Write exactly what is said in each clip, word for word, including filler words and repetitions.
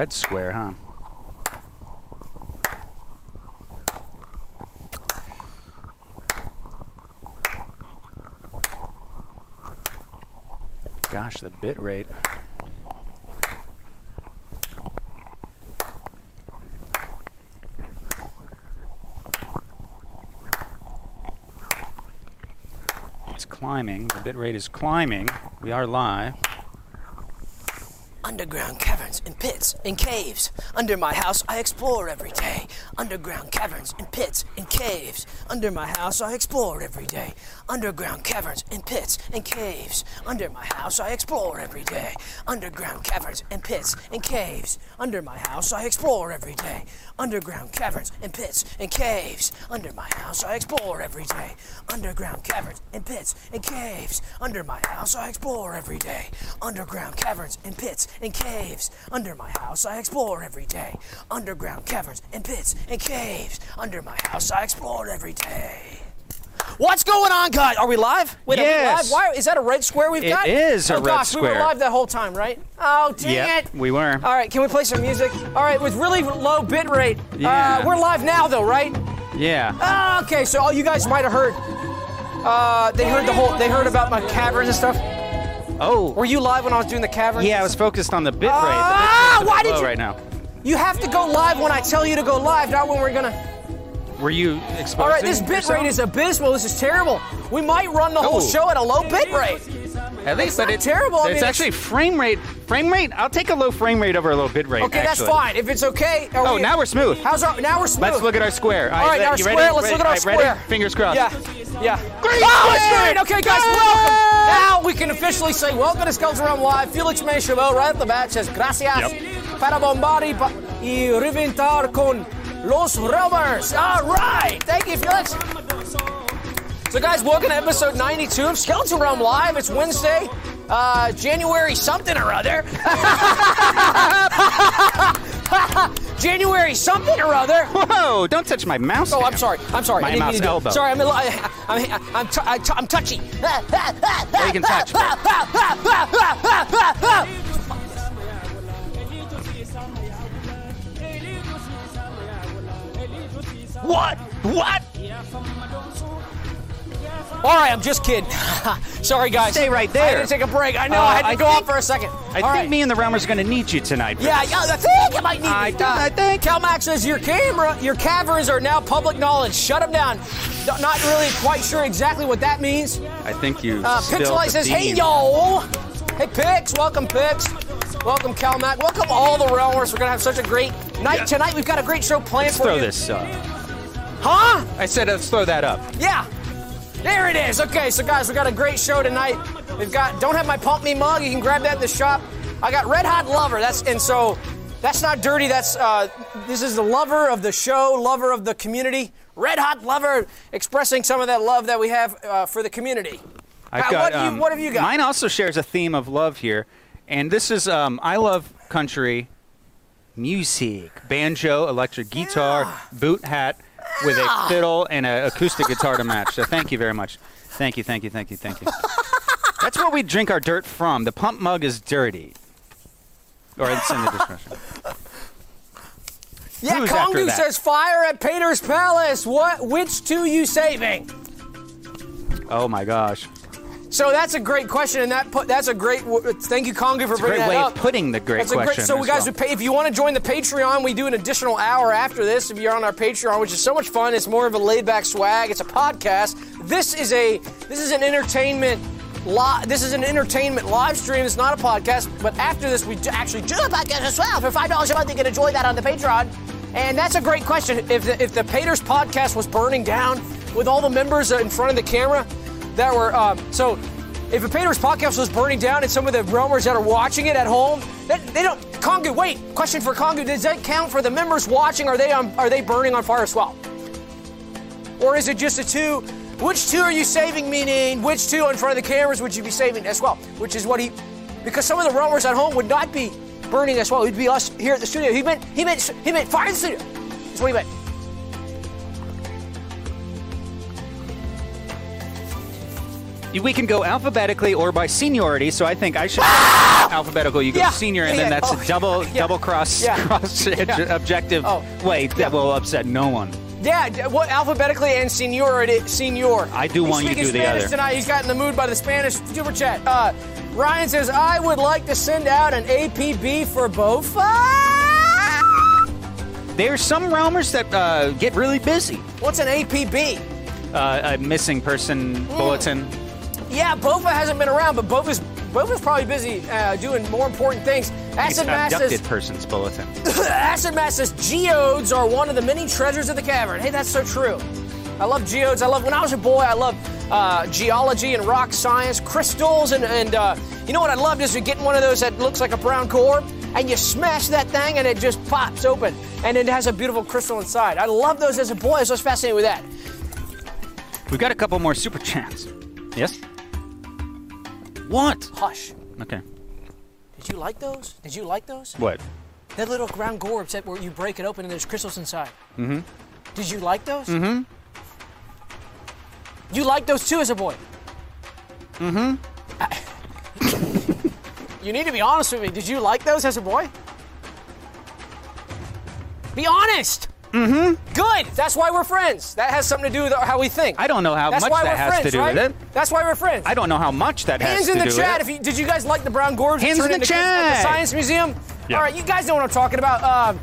red square, huh? Gosh, the bit rate. It's climbing. The bit rate is climbing. We are live. Underground caverns and pits and caves. Under my house I explore every day. Underground caverns and pits and caves. Under my house I explore every day. Underground caverns and pits and caves. Under my house I explore every day. Underground caverns and pits and caves. Under my house I explore every day. Underground caverns and pits and caves. Under my house I explore every day. Underground caverns and pits and caves. Under my house I explore every day. Underground caverns and pits and caves. Under my house I explore every day. Underground caverns and pits and caves. Under my house I explore every day. What's going on, guys? Are we live? Wait, yes. Are we live? Why, is that a red square we've it got? It is a oh, red gosh, square. Oh, gosh, we were live that whole time, right? Oh, dang yep, it. we were. All right, can we play some music? All right, with really low bit rate. Yeah. Uh, we're live now, though, right? Yeah. Oh, okay, so all you guys might have heard. Uh, they heard the whole, they heard about my caverns and stuff. Oh. Were you live when I was doing the caverns? Yeah, I was focused on the bit rate. Ah, uh, why did you? Right now. You have to go live when I tell you to go live, not when we're going to... Were you exposing? All right, this bit yourself? Rate is abysmal. This is terrible. We might run the oh. whole show at a low bit rate. At least that it's terrible. I mean, it's actually it's... frame rate. Frame rate. I'll take a low frame rate over a low bit rate. Okay, actually. That's fine. If it's okay. Oh, we... now we're smooth. How's our? Now we're smooth. Let's look at our square. All right, our square. Ready? Let's ready? look at our right, square. Ready? Fingers crossed. Yeah, yeah. Green oh, it's green. Okay, guys, Yay! welcome. Now we can officially say welcome to SKELETON REALM Live. Felix May Chabot right at the bat says gracias yep. para bombar y, pa y reventar con. Los Robbers! All right! Thank you, Felix. So, guys, welcome to episode ninety-two of SKELETON REALM Live. It's Wednesday, uh, January something or other. January something or other. Whoa! Don't touch my mouse. Oh, now. I'm sorry. I'm sorry. My mouse elbow. Sorry, I'm I'm I'm, I'm, t I t I'm touchy. Well, you can touch. What? What? All right, I'm just kidding. Sorry, guys. Stay right there. I had to take a break. I know. Uh, I had to I go think, off for a second. I All think right. me and the Realmers are going to need you tonight. Yeah, yeah, I think I might need I you. Do, I think. CalMax says, your camera, your caverns are now public knowledge. Shut them down. Not really quite sure exactly what that means. I think you uh, still... Pixelite says, hey, yo. Hey, Pix. Welcome, Pix. Welcome, CalMac. Welcome, all the Realmers. We're going to have such a great night yeah. tonight. We've got a great show planned Let's for throw you. this up. Huh? I said let's throw that up. Yeah. There it is. Okay, so guys, we got a great show tonight. We've got Don't Have My Pump Me mug. You can grab that in the shop. I got Red Hot Lover. That's and so that's not dirty. That's uh this is the lover of the show, lover of the community. Red Hot Lover expressing some of that love that we have uh, for the community. I've uh, got, what, do you, um, what have you got? Mine also shares a theme of love here. And this is um I love country music. Banjo, electric guitar, yeah. boot hat. With a fiddle and an acoustic guitar to match. So thank you very much. Thank you, thank you, thank you, thank you. That's where we drink our dirt from. The pump mug is dirty. Or it's in the description. Yeah, Who's Kongu says fire at Peter's Palace. What? Which two you saving? Oh my gosh. So that's a great question, and that put, that's a great. Thank you, Kongu, for bringing that up. It's a great way of putting the great that's question. A great, so, as guys, well. we pay, if you want to join the Patreon, we do an additional hour after this. If you're on our Patreon, which is so much fun, it's more of a laid-back swag. It's a podcast. This is a this is an entertainment. Li this is an entertainment live stream. It's not a podcast. But after this, we do actually do a podcast as well for five dollars a month. You can enjoy that on the Patreon. And that's a great question. If the, if the Pater's podcast was burning down with all the members in front of the camera. That were um, so. If a Pater's podcast was burning down, and some of the Realmers that are watching it at home, that, they don't. Kongu, wait. Question for Kongu: does that count for the members watching? Are they on, are they burning on fire as well, or is it just a two? Which two are you saving? Meaning, which two in front of the cameras would you be saving as well? Which is what he, because some of the Realmers at home would not be burning as well. It'd be us here at the studio. He meant he meant he meant fire in the studio. That's what he meant. We can go alphabetically or by seniority, so I think I should ah! alphabetical, you go yeah. senior, and yeah. then that's oh. a double yeah. double cross, yeah. cross yeah. objective oh. way yeah. that will upset no one. Yeah, well, alphabetically and seniority, senior. I do want you to do Spanish the other. Tonight. He's got in the mood by the Spanish super chat. Uh, Ryan says, I would like to send out an A P B for B O F A. There are some realmers that uh, get really busy. What's an A P B? Uh, a missing person mm. bulletin. Yeah, B O F A hasn't been around, but B O F A's, B O F A's probably busy uh, doing more important things. Acid Mass says... Abducted person's bulletin. Acid Mass says geodes are one of the many treasures of the cavern. Hey, that's so true. I love geodes. I love... When I was a boy, I loved uh, geology and rock science, crystals, and, and uh, you know what I loved is you get one of those that looks like a brown core, and you smash that thing, and it just pops open, and it has a beautiful crystal inside. I loved those as a boy. I was just fascinated with that. We've got a couple more super chats. Yes? What? Hush. Okay. Did you like those? Did you like those? What? That little ground gourd set where you break it open and there's crystals inside. Mm-hmm. Did you like those? Mm-hmm. You liked those too as a boy? Mm-hmm. I, you need to be honest with me. Did you like those as a boy? Be honest! Mm-hmm. Good. That's why we're friends. That has something to do with how we think. I don't know how much that has to do with it. That's why we're friends. I don't know how much that has to do with it. Hands in the chat. If you, did you guys like the brown gourds? Hands in the chat. The Science Museum. Yeah. All right, you guys know what I'm talking about. Uh,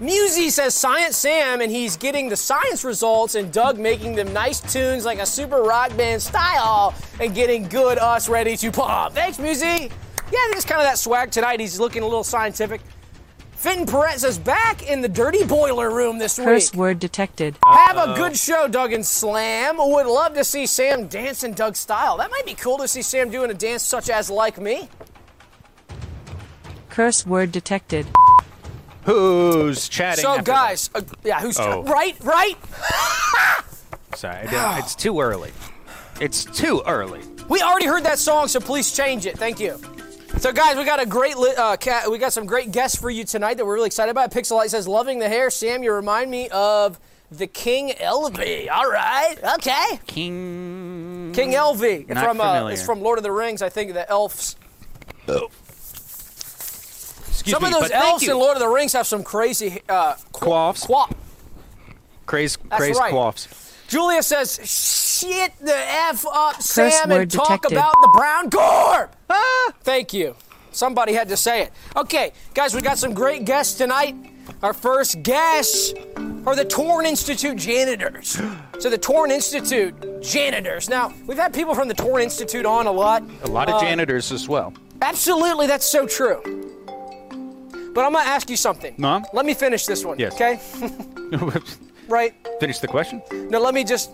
Musey says Science Sam, and he's getting the science results, and Doug making them nice tunes like a super rock band style, and getting good us ready to pop. Thanks, Musey. Yeah, there's kind of that swag tonight. He's looking a little scientific. Fenton Perez is back in the dirty boiler room this week. Curse word detected. Uh-oh. Have a good show, Doug and Slam. Would love to see Sam dance in Doug's style. That might be cool to see Sam doing a dance such as Like Me. Curse word detected. Who's chatting? So, guys, uh, yeah, who's oh. ch- right? Right? Sorry, it's too early. It's too early. We already heard that song, so please change it. Thank you. So, guys, we got a great uh, cat. We got some great guests for you tonight that we're really excited about. Pixelite says, "Loving the hair, Sam. You remind me of the King L V." All right, okay. King King L V Not from uh, it's from Lord of the Rings. I think the elves. Oh. Excuse some me, of those elves in Lord of the Rings have some crazy uh, quaffs. Quaff. Crazy, crazy right. quaffs. Julia says, "Shit the f up, Curse Sam, and talk detected. About the brown corp." Ah, thank you. Somebody had to say it. Okay, guys, we got some great guests tonight. Our first guests are the Torn Institute janitors. So the Torn Institute janitors. Now, we've had people from the Torn Institute on a lot. A lot of uh, janitors as well. Absolutely, that's so true. But I'm going to ask you something. Mom? Let me finish this one, yes. okay? Right? Finish the question? No, let me just...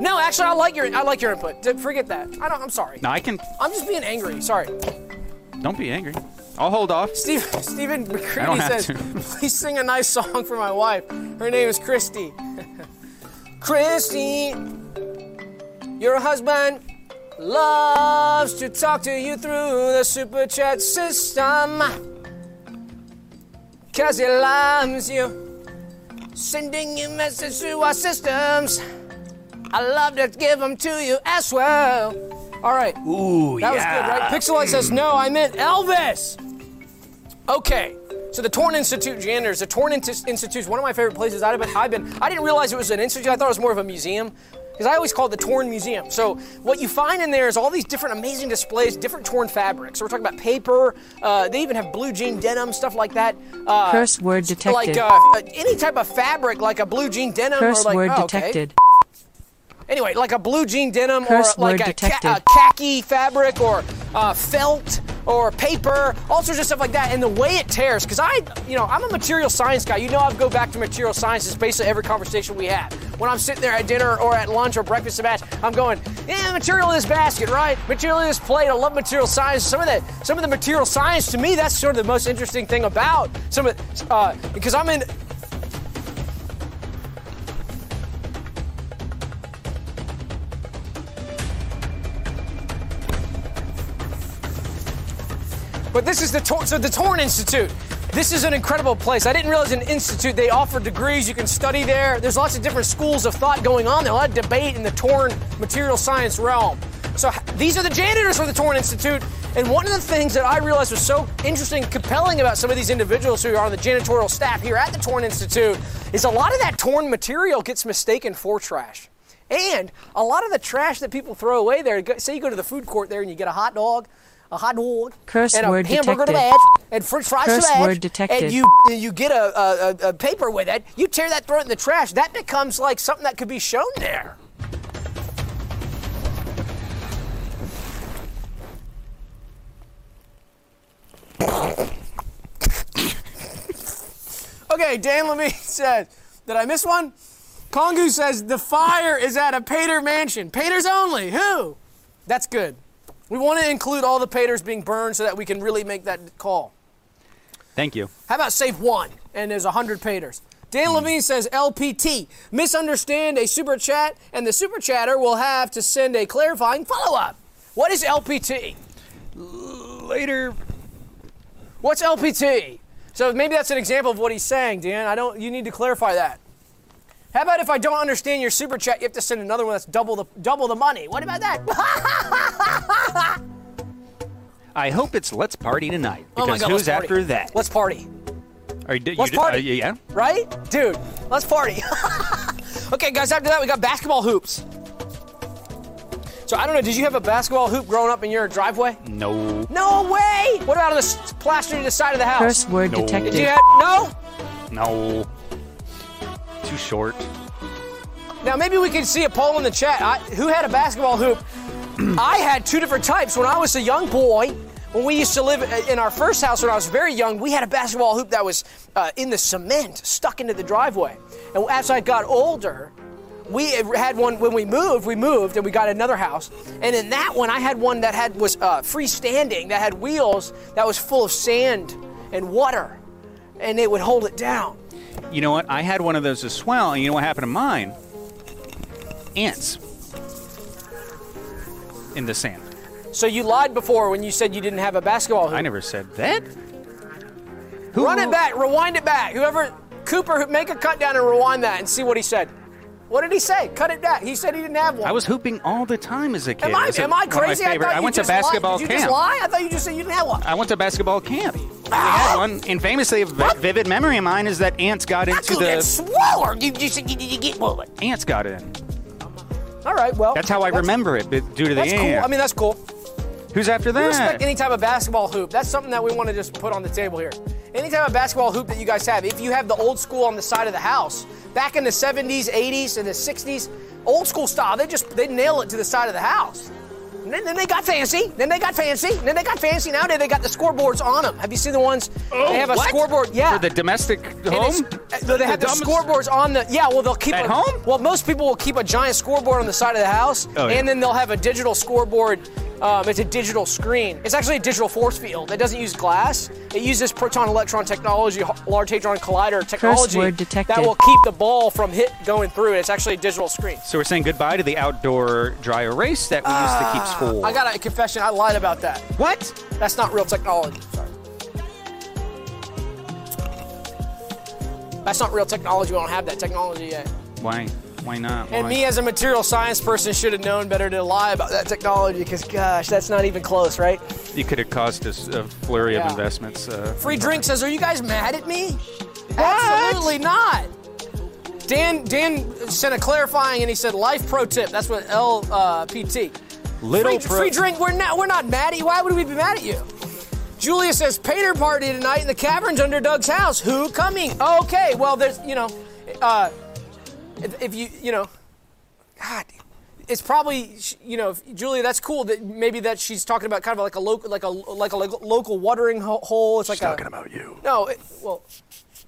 No, actually, I like your I like your input. Forget that. I don't, I'm sorry. No, I can. I'm just being angry. Sorry. Don't be angry. I'll hold off. Steve, Stephen McCready says, "Please sing a nice song for my wife. Her name is Christy." Christy, your husband loves to talk to you through the super chat system because he loves you. Sending you messages through our systems. I love to give them to you as well. All right. Ooh, that yeah. That was good, right? Pixelite says, no, I meant Elvis. Okay. So the Torn Institute janitors. The Torn Institute is one of my favorite places I've been. I've been. I didn't realize it was an institute. I thought it was more of a museum. Because I always call it the Torn Museum. So what you find in there is all these different amazing displays, different torn fabrics. So we're talking about paper. Uh, they even have blue jean denim, stuff like that. Uh, Curse word detected. Like uh, any type of fabric, like a blue jean denim. Curse or like, word oh, okay. detected. Anyway, like a blue jean denim Curse or like a, ca- a khaki fabric or uh, felt or paper, all sorts of stuff like that. And the way it tears, because I, you know, I'm a material science guy. You know I go back to material science. It's basically every conversation we have. When I'm sitting there at dinner or at lunch or breakfast match, I'm going, yeah, material in this basket, right? Material in this plate. I love material science. Some of the, some of the material science, to me, that's sort of the most interesting thing about some of uh, because I'm in... But this is the Torn, so the Torn Institute. This is an incredible place. I didn't realize an institute, they offer degrees. You can study there. There's lots of different schools of thought going on. There's a lot of debate in the Torn material science realm. So these are the janitors for the Torn Institute. And one of the things that I realized was so interesting, compelling about some of these individuals who are on the janitorial staff here at the Torn Institute is a lot of that torn material gets mistaken for trash. And a lot of the trash that people throw away there, say you go to the food court there and you get a hot dog, a hot dog, Curse and a word hamburger detected. to the ass, and french fries Curse to the ass, word detected. and you, you get a, a, a paper with it, you tear that, throw it in the trash, that becomes like something that could be shown there. Okay, Dan Lemie says, did I miss one? Kongu says, the fire is at a painter mansion. Painters only, who? That's good. We want to include all the painters being burned so that we can really make that call. Thank you. How about save one, and there's one hundred painters. Dan Levine says, L P T, misunderstand a super chat, and the super chatter will have to send a clarifying follow-up. What is L P T? Later. What's L P T? So maybe that's an example of what he's saying, Dan. I don't, you need to clarify that. How about if I don't understand your super chat, you have to send another one that's double the double the money? What about that? I hope it's let's party tonight. Because oh my God, who's let's party. after that? Let's party. Are you, let's you, party. Are you, yeah. Right, dude. Let's party. Okay, guys. After that, we got basketball hoops. So I don't know. Did you have a basketball hoop growing up in your driveway? No. No way. What about on the plaster to the side of the house? First word no. detected. Did you have, no. No. Too short. Now maybe we can see a poll in the chat. I, who had a basketball hoop? I had two different types. When I was a young boy, when we used to live in our first house when I was very young, we had a basketball hoop that was uh, in the cement, stuck into the driveway. And as I got older, we had one when we moved. We moved and we got another house. And in that one, I had one that had was uh, freestanding, that had wheels, that was full of sand and water, and it would hold it down. You know what? I had one of those as well, and you know what happened to mine? Ants in the sand. So you lied before when you said you didn't have a basketball hoop. I never said that. Who? Run it back. Rewind it back. Whoever, Cooper, make a cut down and rewind that and see what he said. What did he say? Cut it back. He said he didn't have one. I was hooping all the time as a kid. Am I, am I crazy? I, I went to basketball camp. Did you just lie? I thought you just said you didn't have one. I went to basketball camp. We had one, and famously, a vivid memory of mine is that ants got into the... I swore. You just you get one. Ants got in. All right, well... That's how I remember it, due to the ants. That's cool. I mean, that's cool. Who's after that? We respect any type of basketball hoop. That's something that we want to just put on the table here. Any type of basketball hoop that you guys have, if you have the old school on the side of the house, back in the seventies, eighties, and the sixties, old school style, they just, they nail it to the side of the house. And then, then they got fancy, then they got fancy, then they got fancy. Nowadays they got the scoreboards on them. Have you seen the ones? Oh, they have what? a scoreboard, yeah. For the domestic home? So they the have the scoreboards on the, yeah, well they'll keep At a, home? Well, most people will keep a giant scoreboard on the side of the house, oh, yeah. and then they'll have a digital scoreboard. Um, it's a digital screen. It's actually a digital force field. It doesn't use glass. It uses proton-electron technology, Large Hadron Collider technology that will keep the ball from hit going through. It's actually a digital screen. So we're saying goodbye to the outdoor dry erase that we uh, used to keep school. I got a confession. I lied about that. What? That's not real technology. Sorry. That's not real technology. We don't have that technology yet. Why? Why not? Why? And me as a material science person should have known better to lie about that technology because, gosh, that's not even close, right? You could have caused us a flurry yeah. of investments. Uh, Free Drink says, are you guys mad at me? What? Absolutely not. Dan Dan sent a clarifying and he said, life pro tip. That's what L P T. Little Free, pro free Drink, we're not, we're not mad at you. Why would we be mad at you? Julia says, painter party tonight in the caverns under Doug's house. Who coming? Okay, well, there's, you know, uh... If, if you, you know, God, it's probably, you know, if, Julia, that's cool that maybe that she's talking about kind of like a local, like a, like a local watering hole. It's like she's talking a, about you. No, it, well,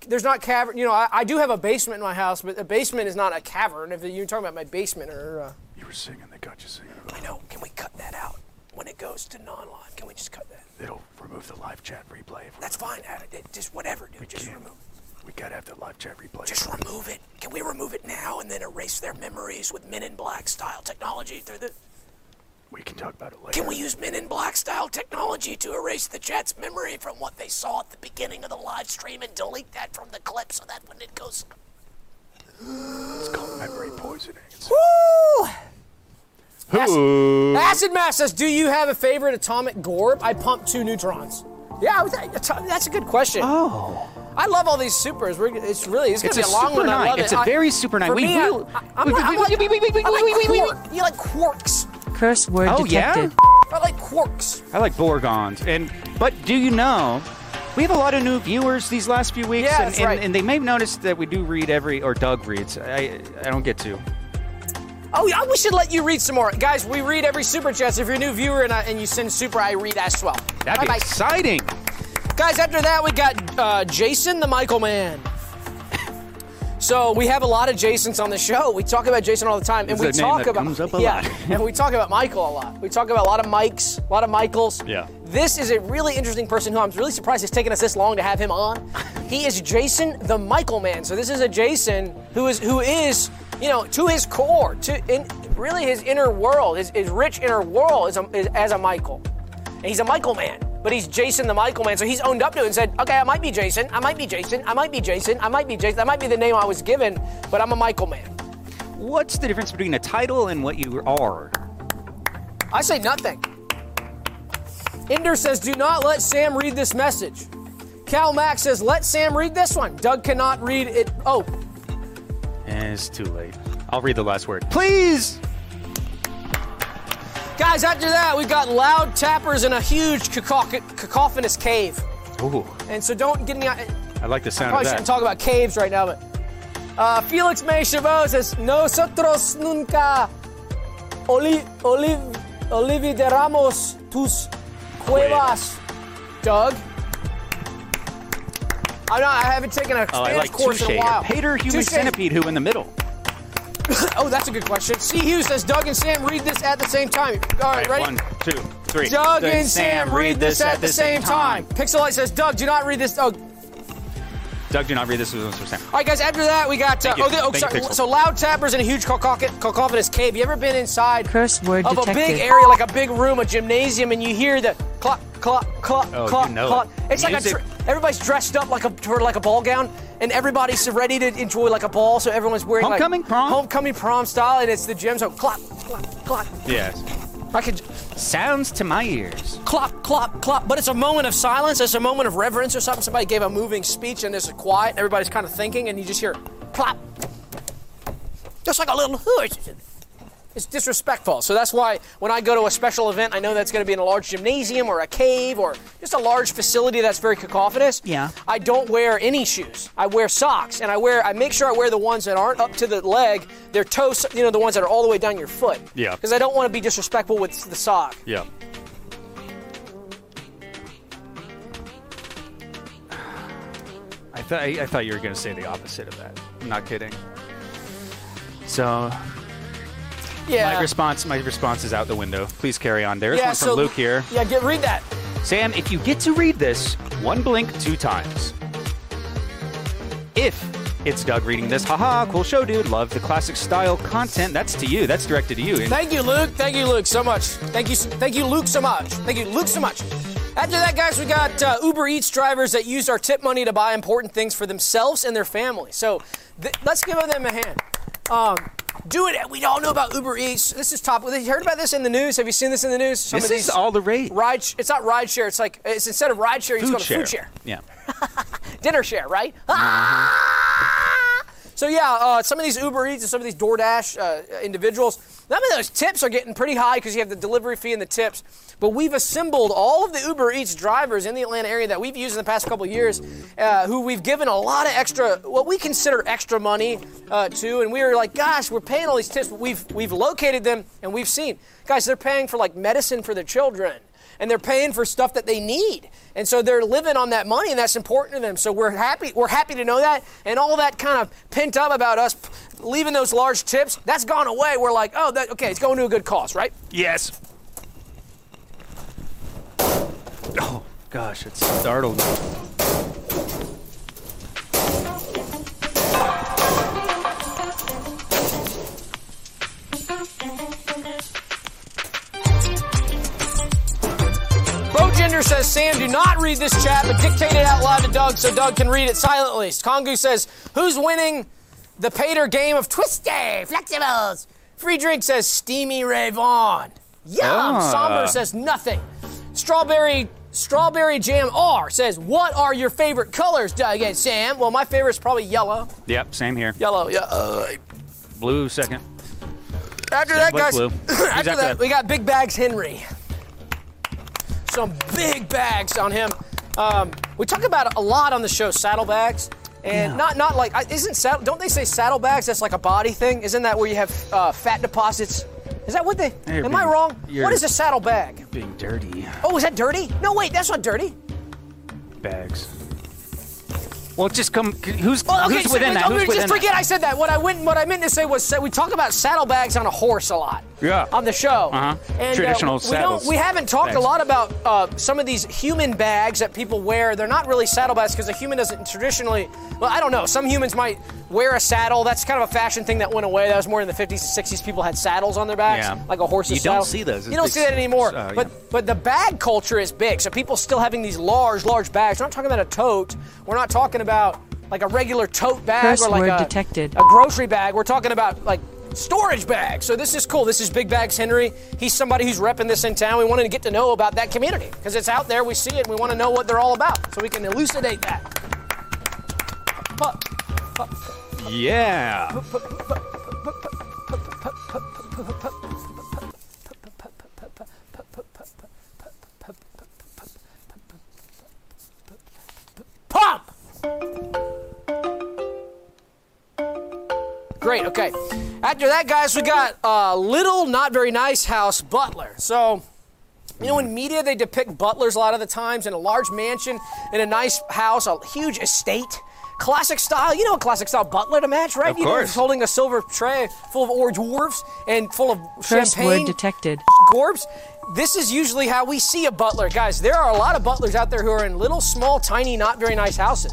there's not cavern. You know, I, I do have a basement in my house, but a basement is not a cavern. If you're talking about my basement or. Uh, you were singing. They got you singing. I know. Can we cut that out when it goes to non-live? Can we just cut that? It'll remove the live chat replay. That's fine. It, just whatever, dude. We just can. remove it. We gotta have the live chat replay. Just remove it. Can we remove it now and then erase their memories with Men in Black style technology through the... We can talk about it later. Can we use Men in Black style technology to erase the chat's memory from what they saw at the beginning of the live stream and delete that from the clip so that when it goes... It's called memory poisoning. Woo! Acid, Acid Mass says, do you have a favorite atomic gorb? I pump two neutrons. Yeah, that's a good question. Oh. I love all these supers. We're, it's really, it's going to be a long one. I love it. It's a very super night. We do. I'm like, you like quarks. Curse word detected. Oh, yeah? I like quarks. I like Borgons. And, but do you know, we have a lot of new viewers these last few weeks. Yeah, and, and, right. and they may have noticed that we do read every, or Doug reads. I, I don't get to. Oh, yeah, we should let you read some more. Guys, we read every super chat. So if you're a new viewer and, I, and you send super, I read as well. That'd Bye-bye. be exciting. Guys, after that, we got uh, Jason the Michael Man. So we have a lot of Jasons on the show. We talk about Jason all the time. And it's we a talk name that about comes up a yeah, lot. And we talk about Michael a lot. We talk about a lot of Mikes, a lot of Michaels. Yeah. This is a really interesting person who I'm really surprised it's taken us this long to have him on. He is Jason the Michael Man. So this is a Jason who is who is, you know, to his core, to in really his inner world, his, his rich inner world is, a, is as a Michael. And he's a Michael Man. But he's Jason the Michael Man, so he's owned up to it and said, okay, I might be Jason, I might be Jason, I might be Jason, I might be Jason, that might be the name I was given, but I'm a Michael Man. What's the difference between a title and what you are? I say nothing. Ender says, do not let Sam read this message. Cal Max says, let Sam read this one. Doug cannot read it. Oh. Eh, it's too late. I'll read the last word. Please! Guys, after that, we've got loud tappers in a huge cacophon- cacophonous cave. Ooh. And so don't get any... I like the sound of that. I probably shouldn't talk about caves right now, but... Uh, Felix May Chabot says, Nosotros nunca oli- oli- olvidaremos tus cuevas, Doug. I'm not, I haven't taken a oh, Spanish like course touche. in a while. Pater Human touche. Centipede, who in the middle? Oh, that's a good question. C. Hughes says, Doug and Sam read this at the same time. All right, ready? One, two, three. Doug, Doug and Sam, Sam read this at, at the same, same time. time. Pixelite says, Doug, do not read this. Oh. Doug, do not read this. All right, guys, after that, we got... Uh, oh, the, oh sorry. You, so loud tappers in a huge cacophonous cave. You ever been inside Curse word of detected. a big area, like a big room, a gymnasium, and you hear the clock, clock, clock, oh, clock, you know clock. It. It's Music. like a... Tr- everybody's dressed up like a, for like a ball gown. And everybody's ready to enjoy like a ball, so everyone's wearing homecoming like prom? homecoming prom style, and it's the gym. So clop, clop, clop. Yes. I could. Sounds to my ears. Clop, clop, clop. But it's a moment of silence. It's a moment of reverence or something. Somebody gave a moving speech, and there's a quiet. Everybody's kind of thinking, and you just hear plop. Just like a little. It's disrespectful. So that's why when I go to a special event, I know that's going to be in a large gymnasium or a cave or just a large facility that's very cacophonous. Yeah. I don't wear any shoes. I wear socks, and I wear I make sure I wear the ones that aren't up to the leg. They're toe, you know, the ones that are all the way down your foot. Yeah. Because I don't want to be disrespectful with the sock. Yeah. I thought I thought you were going to say the opposite of that. I'm not kidding. So. Yeah. My response, my response is out the window. Please carry on. There's yeah, one from so, Luke here. Yeah, get, read that. Sam, if you get to read this, one blink two times. If it's Doug reading this, haha, cool show, dude. Love the classic style content. That's to you. That's directed to you. Thank you, Luke. Thank you, Luke, so much. Thank you, thank you, Luke, so much. Thank you, Luke, so much. After that, guys, we got uh, Uber Eats drivers that used our tip money to buy important things for themselves and their family. So th- let's give them a hand. Um, Do it. We all know about Uber Eats. This is top. Have you heard about this in the news? Have you seen this in the news? Some this of these is all the rage. Ride, it's not ride share. It's like, it's instead of ride share, he's going to food share. Yeah. Dinner share, right? Mm-hmm. Ah! So, yeah, uh, some of these Uber Eats and some of these DoorDash uh, individuals, some of those tips are getting pretty high because you have the delivery fee and the tips. But we've assembled all of the Uber Eats drivers in the Atlanta area that we've used in the past couple of years, uh, who we've given a lot of extra, what we consider extra money uh, to, and we were like, gosh, we're paying all these tips, but we've, we've located them, and we've seen, guys, they're paying for, like, medicine for their children, and they're paying for stuff that they need, and so they're living on that money, and that's important to them, so we're happy, we're happy to know that, and all that kind of pent up about us leaving those large tips, that's gone away. We're like, oh, that, okay, it's going to a good cause, right? Yes. Oh, gosh, it startled me. Cinder says, Sam, do not read this chat, but dictate it out loud to Doug so Doug can read it silently. Kongu says, who's winning the Pater game of Twisty Flexibles? Free Drink says, Steamy Ray Vaughn. Yum. Ah. Somber says, nothing. Strawberry Strawberry Jam R says, what are your favorite colors, Doug and Sam? Well, my favorite is probably yellow. Yep, same here. Yellow, yeah. Uh, blue second. After that, guys, after exactly. that, we got Big Bags Henry. Some big bags on him. Um, we talk about it a lot on the show, saddlebags, and yeah. not not like isn't saddle, don't they say saddlebags? That's like a body thing. Isn't that where you have uh, fat deposits? Is that what they? You're am being, I wrong? What is a saddlebag? Being dirty. Oh, is that dirty? No, wait, that's not dirty. Bags. Well, just come. Who's, well, okay, who's so within we, that? Who's just within forget that? I said that. What I went, what I meant to say was we talk about saddlebags on a horse a lot. Yeah. On the show. Uh-huh. And, Traditional uh, we saddles. Don't, we haven't talked bags. a lot about uh, some of these human bags that people wear. They're not really saddlebags because a human doesn't traditionally. Well, I don't know. Some humans might wear a saddle. That's kind of a fashion thing that went away. That was more in the fifties and sixties. People had saddles on their backs, yeah. like a horse's you saddle. You don't see those. You don't see that anymore. Uh, but yeah. but the bag culture is big. So people still having these large, large bags. We're not talking about a tote. We're not talking about about like a regular tote bag First or like a, detected. a grocery bag. We're talking about like storage bags. So this is cool. This is Big Bags Henry. He's somebody who's repping this in town. We wanted to get to know about that community because it's out there. We see it. And we want to know what they're all about so we can elucidate that. Yeah. Pump! Great, okay. After that, guys, we got uh, Little Not Very Nice House Butler. So, you know, in media, they depict butlers a lot of the times in a large mansion, in a nice house, a huge estate. Classic style, you know a classic style butler to match, right? Of you course. Know, he's holding a silver tray full of hors d'oeuvres and full of First champagne. Word detected. Gorbs. This is usually how we see a butler. Guys, there are a lot of butlers out there who are in little, small, tiny, not very nice houses.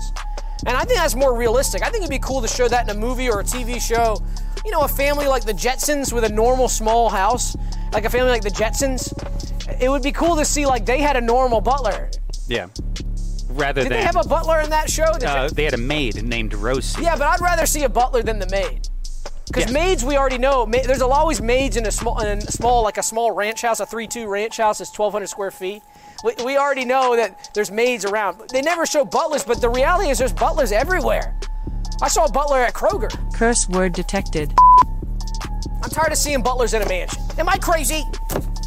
And I think that's more realistic. I think it'd be cool to show that in a movie or a T V show. You know, a family like the Jetsons with a normal small house, like a family like the Jetsons. It would be cool to see like they had a normal butler. Yeah. Rather Did than, they have a butler in that show? Uh, they had a maid named Rosie. Yeah, but I'd rather see a butler than the maid. Because yeah. maids, we already know. Ma- there's always maids in a small, in a small, like a small ranch house. A three two ranch house is twelve hundred square feet. We, we already know that there's maids around. They never show butlers, but the reality is there's butlers everywhere. I saw a butler at Kroger. Curse word detected. I'm tired of seeing butlers in a mansion. Am I crazy?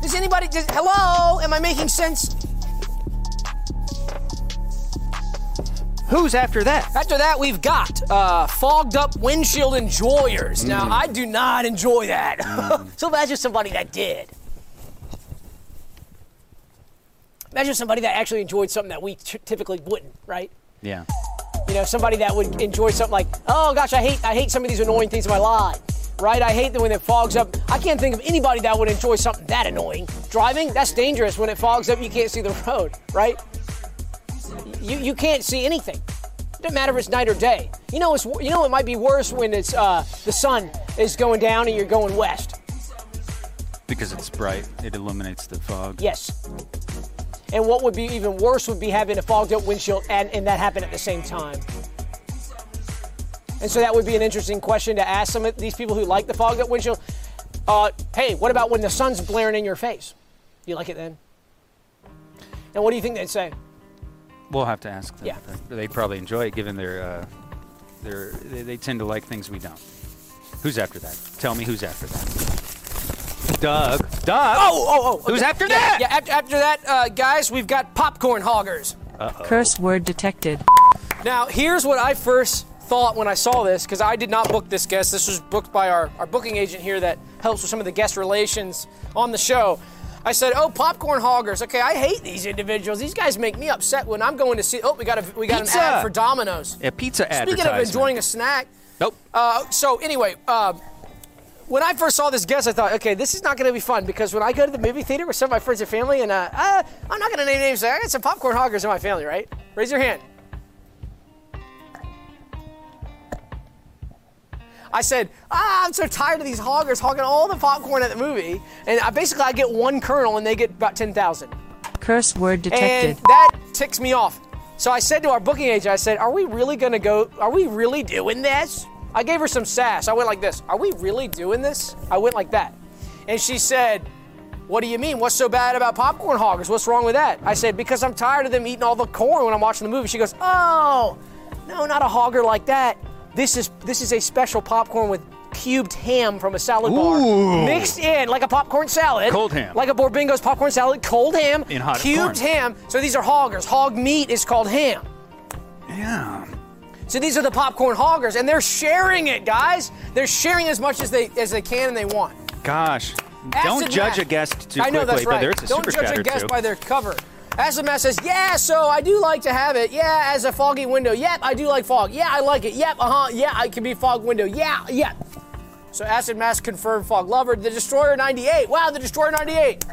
Does anybody? Does, hello? Am I making sense? Who's after that? After that, we've got uh, fogged up windshield enjoyers. Mm. Now, I do not enjoy that. Mm. So imagine somebody that did. Imagine somebody that actually enjoyed something that we t- typically wouldn't, right? Yeah. You know, somebody that would enjoy something like, oh gosh, I hate I hate some of these annoying things in my life, right? I hate them when it fogs up. I can't think of anybody that would enjoy something that annoying. Driving, that's dangerous. When it fogs up, you can't see the road, right? You you can't see anything. It doesn't matter if it's night or day. You know it's you know it might be worse when it's uh, the sun is going down and you're going west. Because it's bright, it illuminates the fog. Yes. And what would be even worse would be having a fogged up windshield and, and that happen at the same time. And so that would be an interesting question to ask some of these people who like the fogged up windshield. Uh, hey, what about when the sun's blaring in your face? Do you like it then? And what do you think they'd say? We'll have to ask them. Yeah. They probably enjoy it, given their, uh, their they, they tend to like things we don't. Who's after that? Tell me who's after that. Doug. Doug. Oh, oh, oh. Who's okay. after yeah, that? Yeah, after, after that, uh, guys, we've got popcorn hoggers. Uh-oh. Curse word detected. Now, here's what I first thought when I saw this, because I did not book this guest. This was booked by our, our booking agent here that helps with some of the guest relations on the show. I said, oh, popcorn hoggers. Okay, I hate these individuals. These guys make me upset when I'm going to see. Oh, we got a we got pizza. An ad for Domino's. Yeah, pizza ad. Speaking of enjoying a snack. Nope. Uh, so anyway, uh, when I first saw this guest, I thought, okay, this is not going to be fun because when I go to the movie theater with some of my friends and family, and uh, uh, I'm not going to name names. I got some popcorn hoggers in my family, right? Raise your hand. I said, ah, I'm so tired of these hoggers hogging all the popcorn at the movie. And I basically, I get one kernel and they get about ten thousand. curse word detected. And that ticks me off. So I said to our booking agent, I said, are we really going to go, are we really doing this? I gave her some sass. I went like this. Are we really doing this? I went like that. And she said, what do you mean? What's so bad about popcorn hoggers? What's wrong with that? I said, because I'm tired of them eating all the corn when I'm watching the movie. She goes, oh, no, not a hogger like that. This is this is a special popcorn with cubed ham from a salad bar. Ooh. Mixed in like a popcorn salad. Cold ham. Like a Borbingo's popcorn salad, cold ham, in hot cubed corn. Ham. So these are hoggers. Hog meat is called ham. Yeah. So these are the popcorn hoggers, and they're sharing it, guys. They're sharing as much as they as they can and they want. Gosh, Acid don't Matt. judge a guest too I know, quickly, that's right. but there's a don't super judge a guest too. by their cover. Acid Matt says, yeah, so I do like to have it. Yeah, as a foggy window. Yep, I do like fog. Yeah, I like it. Yep, uh-huh. Yeah, it can be fog window. Yeah, yeah. So Acid Matt confirmed fog lover. The Destroyer ninety-eight. Wow, the Destroyer ninety-eight.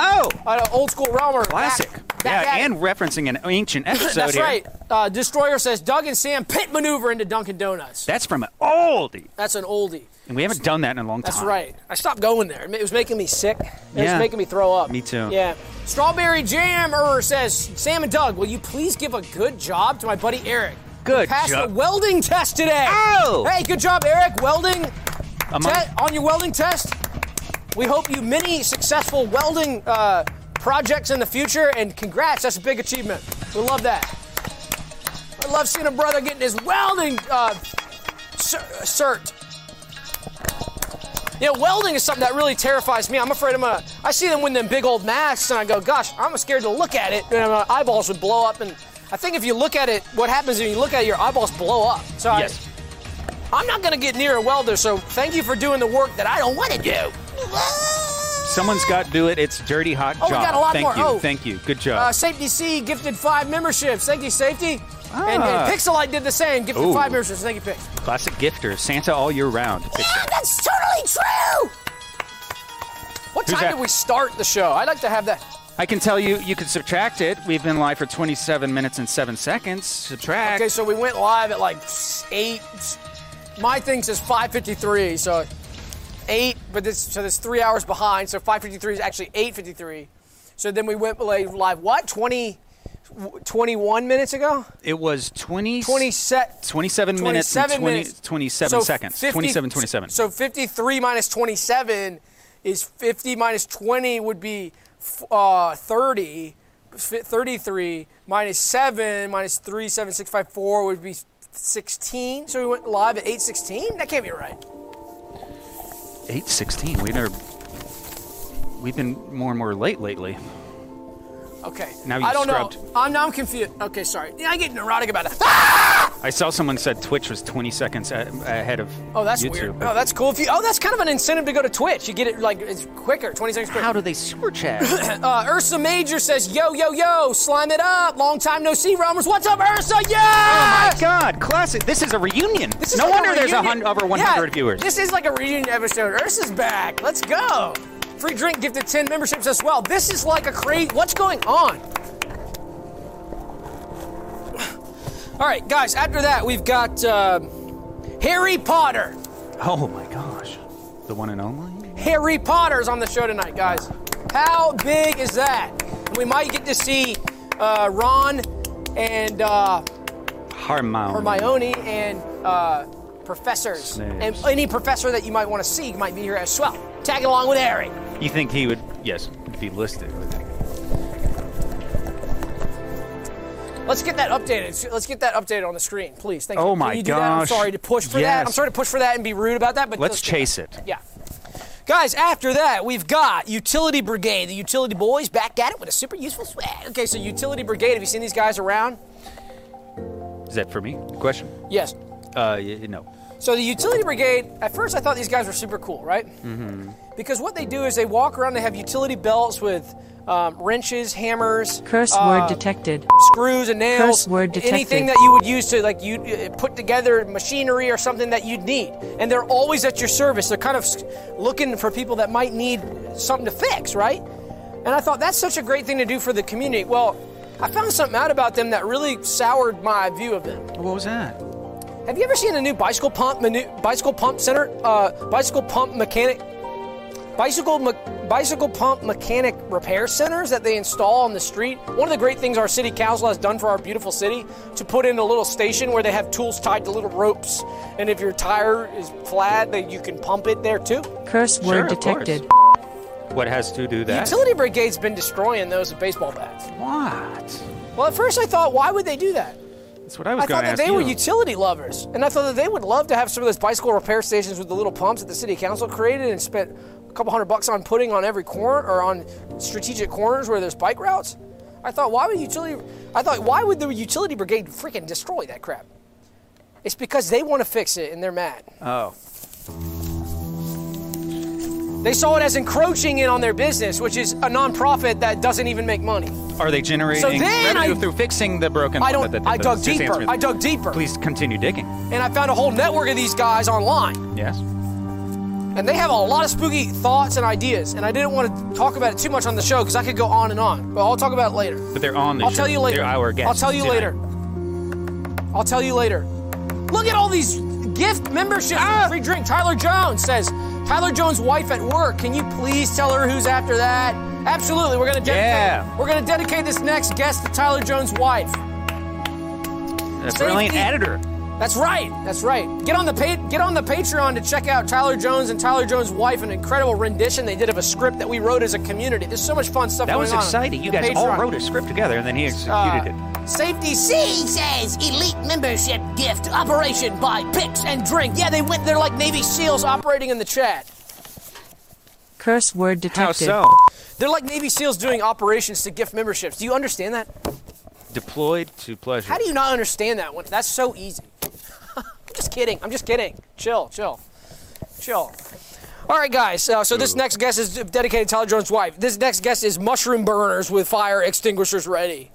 Oh! An old school realmer. Classic. Back. Back yeah, and it. referencing an ancient episode That's here. right. Uh, Destroyer says, Doug and Sam pit maneuver into Dunkin' Donuts. That's from an oldie. That's an oldie. And we haven't done that in a long time. That's right. I stopped going there. It was making me sick. It yeah. was making me throw up. Me too. Yeah. Strawberry Jammer says, Sam and Doug, will you please give a good job to my buddy Eric? Good job. Passed the welding test today. Oh! Hey, good job, Eric. Welding. On your welding test, we hope you many successful welding uh, projects in the future, and congrats, that's a big achievement. We love that. I love seeing a brother getting his welding uh, cert. You know, welding is something that really terrifies me. I'm afraid I'm gonna, I see them win them big old masks and I go, gosh, I'm scared to look at it, and my eyeballs would blow up. And I think if you look at it, what happens if you look at it, your eyeballs blow up. So yes. I, I'm not gonna get near a welder, so thank you for doing the work that I don't wanna do. Someone's got to do it. It's dirty hot job. Oh, we got a lot thank more. you, oh. thank you. Good job. Uh, Safety C gifted five memberships. Thank you, Safety. Ah. And, and Pixelite did the same. Gifted Ooh. five memberships. Thank you, Pix. Classic gifters. Santa all year round. Yeah, Pixel. That's totally true. What Who's time that? did we start the show? I'd like to have that. I can tell you. You could subtract it. We've been live for twenty-seven minutes and seven seconds. Subtract. Okay, so we went live at like eight. My thing says five fifty-three. So. Eight, but this so there's three hours behind. So five fifty-three is actually eight fifty-three. So then we went live. What? twenty, twenty-one minutes ago? It was twenty, twenty se- twenty-seven, twenty-seven minutes, and twenty, minutes, twenty-seven so seconds. fifty, twenty-seven, twenty-seven. So fifty-three minus twenty-seven is fifty minus twenty would be uh, thirty. thirty-three minus seven minus three, seven, six, five, four would be sixteen. So we went live at eight sixteen. That can't be right. eight sixteen. We've never. We've been more and more late lately. Okay. Now you I don't scrubbed. know. I'm now I'm confused. Okay, sorry. Yeah, I get neurotic about it. Ah! I saw someone said Twitch was twenty seconds a- ahead of. Oh, that's YouTube, weird. Oh, that's cool. If you, oh, that's kind of an incentive to go to Twitch. You get it like it's quicker. twenty seconds quicker. How do they super chat? uh, Ursa Major says, "Yo, yo, yo, slime it up. Long time no see, Romers. What's up, Ursa? Yeah." Oh my God, classic. This is a reunion. This is no like wonder a there's a hun- over one hundred yeah, viewers. This is like a reunion episode. Ursa's back. Let's go. Free drink, gifted ten memberships as well. This is like a crazy, what's going on? All right, guys, after that, we've got uh, Harry Potter. Oh my gosh, the one and only? Harry Potter's on the show tonight, guys. How big is that? We might get to see uh, Ron and uh, Hermione. Hermione and uh, professors. Snape. And any professor that you might want to see might be here as well. Tag along with Harry. You think he would, yes, be listed. Let's get that updated. Let's get that updated on the screen, please. Thank oh you. my Can you do gosh. That? I'm sorry to push for yes. that. I'm sorry to push for that and be rude about that, but let's, let's chase it. Yeah. Guys, after that, we've got Utility Brigade. The Utility Boys back at it with a super useful swag. Okay, so Utility Brigade, have you seen these guys around? Is that for me? Question? Yes. Uh, no. So the Utility Brigade, at first I thought these guys were super cool, right? Mm-hmm. Because what they do is they walk around, they have utility belts with um, wrenches, hammers. Curse uh, word detected. Screws and nails. Curse word detected. Anything that you would use to like you uh, put together machinery or something that you'd need. And they're always at your service. They're kind of looking for people that might need something to fix, right? And I thought that's such a great thing to do for the community. Well, I found something out about them that really soured my view of them. What was that? Have you ever seen the new bicycle pump, menu, bicycle pump center, uh, bicycle pump mechanic bicycle me bicycle pump mechanic repair centers that they install on the street. One of the great things our city council has done for our beautiful city to put in a little station where they have tools tied to little ropes, and if your tire is flat, that you can pump it there too. Curse word sure, detected. What has to do that? The utility brigade's been destroying those with baseball bats. What? Well, at first I thought, why would they do that? That's what I was going to ask you. I thought that they were utility lovers, and I thought that they would love to have some of those bicycle repair stations with the little pumps that the city council created and spent a couple hundred bucks on putting on every corner or on strategic corners where there's bike routes. I thought, why would utility? I thought, why would the utility brigade freaking destroy that crap? It's because they want to fix it and they're mad. Oh. They saw it as encroaching in on their business, which is a nonprofit that doesn't even make money. Are they generating so revenue I, through fixing the broken? I don't. The, the, the, I dug deeper. I dug deeper. Please continue digging. And I found a whole network of these guys online. Yes. And they have a lot of spooky thoughts and ideas, and I didn't want to talk about it too much on the show because I could go on and on. But I'll talk about it later. But they're on the I'll show. I'll tell you later. They're our guests. I'll tell you later. Tonight. I'll tell you later. Look at all these gift memberships. Ah! Free drink. Tyler Jones says. Tyler Jones' wife at work. Can you please tell her who's after that? Absolutely, we're gonna dedicate. Yeah. We're gonna dedicate this next guest to Tyler Jones' wife. A brilliant editor. That's right. That's right. Get on the get on the Patreon to check out Tyler Jones and Tyler Jones' wife. An incredible rendition they did of a script that we wrote as a community. There's so much fun stuff going on. That was exciting. You guys all wrote a script together, and then he executed it. Safety C says elite membership gift operation by Picks and Drink. Yeah, they went there like Navy SEALs operating in the chat. Curse word detected. How so? They're like Navy SEALs doing operations to gift memberships. Do you understand that? Deployed to pleasure. How do you not understand that one? That's so easy. I'm just kidding. I'm just kidding. Chill, chill, chill. All right, guys, uh, so this next guest is dedicated to Tyler Jones' wife. This next guest is mushroom burners with fire extinguishers ready.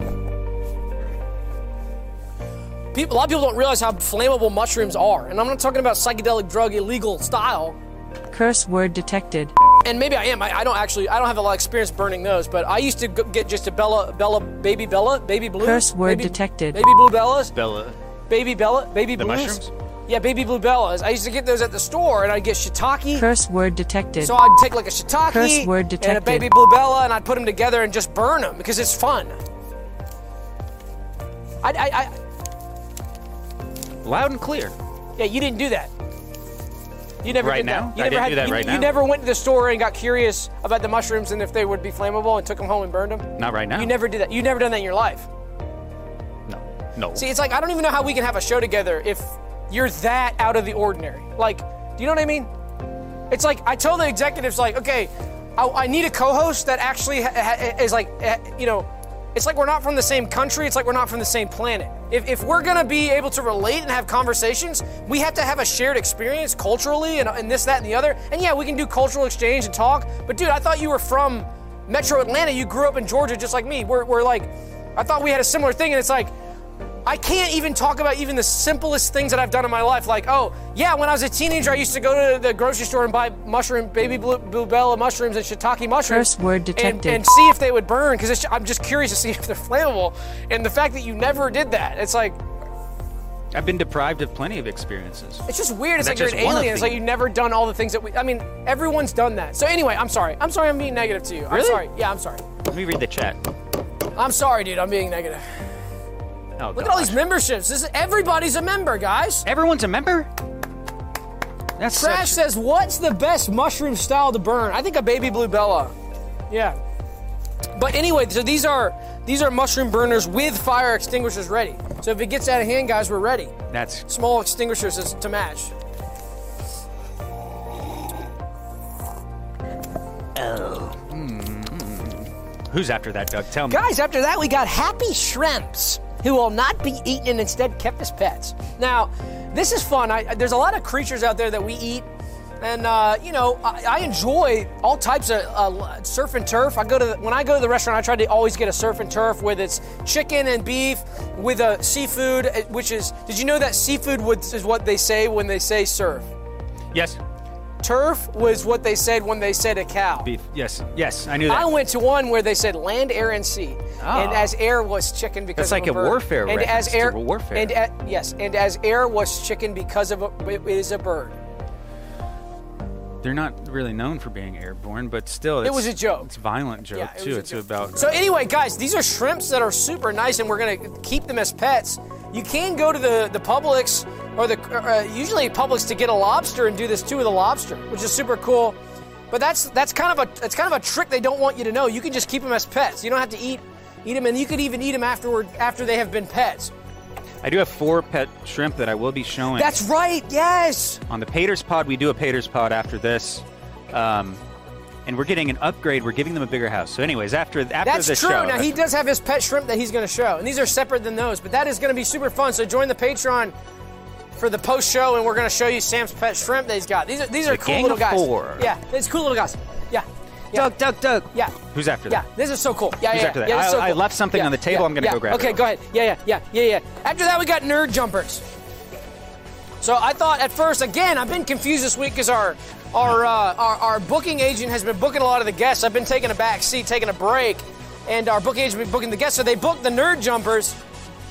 People, a lot of people don't realize how flammable mushrooms are, and I'm not talking about psychedelic drug illegal style. Curse word detected. And maybe I am. I, I don't actually. I don't have a lot of experience burning those, but I used to go, get just a Bella, Bella, baby Bella, baby blue. Curse word baby, detected. Baby blue Bellas. Bella. Baby Bella, baby the blues. Mushrooms? Yeah, baby blue Bellas. I used to get those at the store, and I'd get shiitake. Curse word detected. So I'd take like a shiitake Curse word detected. and a baby blue Bella, and I'd put them together and just burn them because it's fun. I. I, I Loud and clear. Yeah, you didn't do that. You never right did now? That. You I never didn't had, do that you, right you now. You never went to the store and got curious about the mushrooms and if they would be flammable and took them home and burned them? Not right now. You never did that. You've never done that in your life. No. No. See, it's like, I don't even know how we can have a show together if you're that out of the ordinary. Like, do you know what I mean? It's like, I told the executives, like, okay, I, I need a co-host that actually ha ha is like, ha you know, it's like we're not from the same country. It's like we're not from the same planet. If, if we're going to be able to relate and have conversations, we have to have a shared experience culturally and, and this, that, and the other. And yeah, we can do cultural exchange and talk. But dude, I thought you were from Metro Atlanta. You grew up in Georgia just like me. We're, we're like, I thought we had a similar thing. And it's like, I can't even talk about even the simplest things that I've done in my life. Like, oh, yeah, when I was a teenager, I used to go to the grocery store and buy mushroom, baby blue, blue bella mushrooms and shiitake mushrooms. Curse word detected. And, and see if they would burn, because I'm just curious to see if they're flammable. And the fact that you never did that, it's like... I've been deprived of plenty of experiences. It's just weird. It's like you're an alien. It's like you've never done all the things that we... I mean, everyone's done that. So anyway, I'm sorry. I'm sorry I'm being negative to you. Really? I'm sorry. Yeah, I'm sorry. Let me read the chat. I'm sorry, dude. I'm being negative. Oh, Look gosh. at all these memberships. This is, everybody's a member, guys. Everyone's a member? That's Crash such... says, what's the best mushroom style to burn? I think a baby blue Bella. Yeah. But anyway, so these are these are mushroom burners with fire extinguishers ready. So if it gets out of hand, guys, we're ready. That's small extinguishers is to match. Oh. Mm-hmm. Who's after that, Doug? Tell me. Guys, after that, we got Happy Shrimps, who will not be eaten and instead kept as pets. Now, this is fun. I, there's a lot of creatures out there that we eat, and uh, you know, I, I enjoy all types of uh, surf and turf. I go to the, when I go to the restaurant, I try to always get a surf and turf, with its chicken and beef, with a seafood, which is. Did you know that seafood was, is what they say when they say surf? Yes. Turf was what they said when they said a cow. Beef. Yes, yes, I knew that. I went to one where they said land, air, and sea, oh. and as air was chicken because. That's like of a, a bird. warfare. And as air, warfare. And a, yes, and as air was chicken because of a, it is a bird. They're not really known for being airborne, but still, it's, it was a joke. It's a violent joke, yeah, it too. It's joke. about. So anyway, guys, these are shrimps that are super nice, and we're gonna keep them as pets. You can go to the the Publix or the uh, usually Publix to get a lobster and do this too with a lobster, which is super cool. But that's that's kind of a it's kind of a trick they don't want you to know. You can just keep them as pets. You don't have to eat eat them, and you could even eat them afterward after they have been pets. I do have four pet shrimp that I will be showing. That's right, yes! On the Pater's Pod, we do a Pater's Pod after this. Um, and we're getting an upgrade. We're giving them a bigger house. So anyways, after, after that's this true. show... That's true. Now, he does have his pet shrimp that he's going to show. And these are separate than those. But that is going to be super fun. So join the Patreon for the post-show, and we're going to show you Sam's pet shrimp that he's got. These are, these are cool little guys. Four. Yeah, it's cool little guys. Yeah. Yeah. Doug, Doug, Doug. Yeah. Who's after that? Yeah, this is so cool. Yeah, Who's yeah, after that? yeah. I, so cool. I left something yeah, on the table. Yeah, I'm going to yeah. go grab okay, it. Okay, go ahead. Yeah, yeah, yeah, yeah, yeah. After that, we got nerd jumpers. So I thought at first, again, I've been confused this week because our our, uh, our our booking agent has been booking a lot of the guests. I've been taking a back seat, taking a break, and our booking agent has been booking the guests. So they booked the nerd jumpers,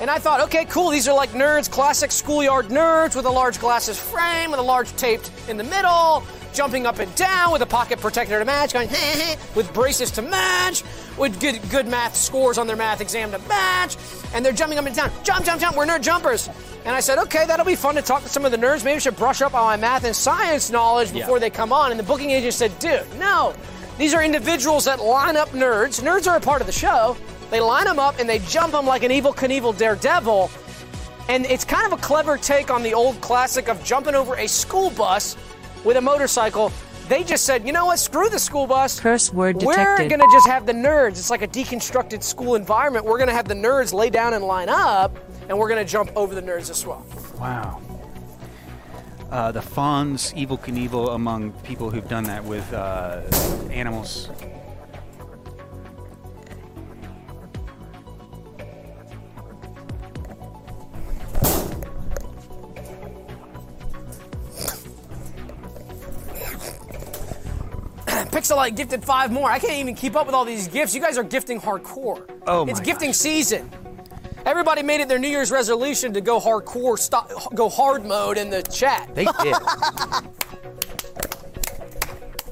and I thought, okay, cool. These are like nerds, classic schoolyard nerds with a large glasses frame with a large taped in the middle, jumping up and down with a pocket protector to match, going with braces to match, with good good math scores on their math exam to match, and they're jumping up and down. Jump, jump, jump, we're nerd jumpers. And I said, okay, that'll be fun to talk to some of the nerds. Maybe I should brush up on my math and science knowledge before yeah. they come on. And the booking agent said, dude, no. These are individuals that line up nerds. Nerds are a part of the show. They line them up and they jump them like an evil Knievel daredevil. And it's kind of a clever take on the old classic of jumping over a school bus with a motorcycle. They just said, you know what, screw the school bus. Curse word detected. We're gonna just have the nerds. It's like a deconstructed school environment. We're gonna have the nerds lay down and line up, and we're gonna jump over the nerds as well. Wow. Uh, the Fonz, Evil Knievel, among people who've done that with uh, animals. Pixelite gifted five more. I can't even keep up with all these gifts. You guys are gifting hardcore. Oh my It's gifting gosh. season. Everybody made it their New Year's resolution to go hardcore, stop, go hard mode in the chat. They did.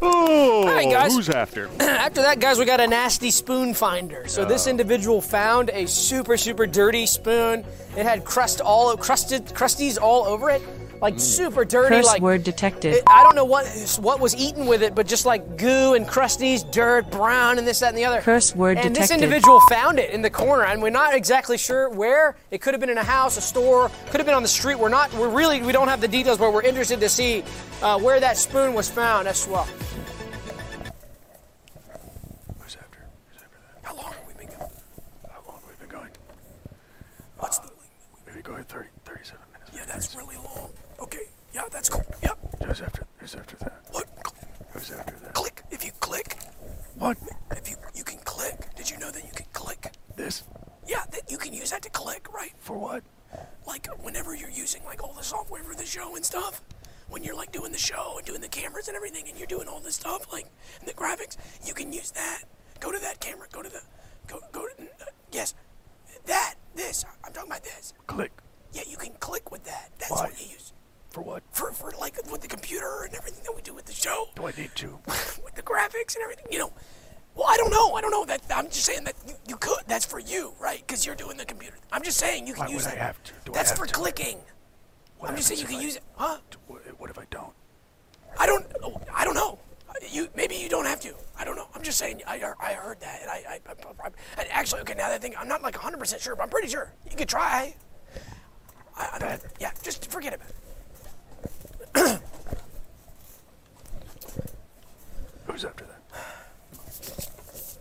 Oh, all right, guys. Who's after? After that, guys, we got a nasty spoon finder. So uh. this individual found a super, super dirty spoon. It had crust all, crusted, crusties all over it. Like super dirty, Curse like word detected. It, I don't know what what was eaten with it, but just like goo and crusties, dirt, brown, and this, that, and the other. Curse word and detected. And this individual found it in the corner, and we're not exactly sure where. It could have been in a house, a store, could have been on the street. We're not. We're really. We don't have the details, but we're interested to see uh, where that spoon was found as well. Who's after? Who's after that? How long have we been going? How long have we been going? What's the? We've been going thirty, thirty-seven minutes. Yeah, that's really long. Okay, yeah, that's cool, yeah. It was after, it was after that. What? It was after that. Click, if you click. What? If you, you can click. Did you know that you can click? This? Yeah, that you can use that to click, right? For what? Like, whenever you're using, like, all the software for the show and stuff, when you're, like, doing the show and doing the cameras and everything, and you're doing all this stuff, like, and the graphics, you can use that. Go to that camera, go to the, go, go to, uh, yes. That, this, I'm talking about this. Click. Yeah, you can click with that. That's Why? what you use. For what? For, for like with the computer and everything that we do with the show. Do I need to? With the graphics and everything, you know. Well, I don't know. I don't know. That I'm just saying that you, you could. That's for you, right? Because you're doing the computer. I'm just saying you can Why use would that. I have to? Do That's I have for to? clicking. What I'm just saying you can I, use it, huh? What if I don't? I don't. I don't know. You maybe you don't have to. I don't know. I'm just saying I, I heard that and I, I, I, I actually okay now that I think I'm not like one hundred percent sure, but I'm pretty sure. You could try. I, I don't, yeah, just forget about it. Who's after that?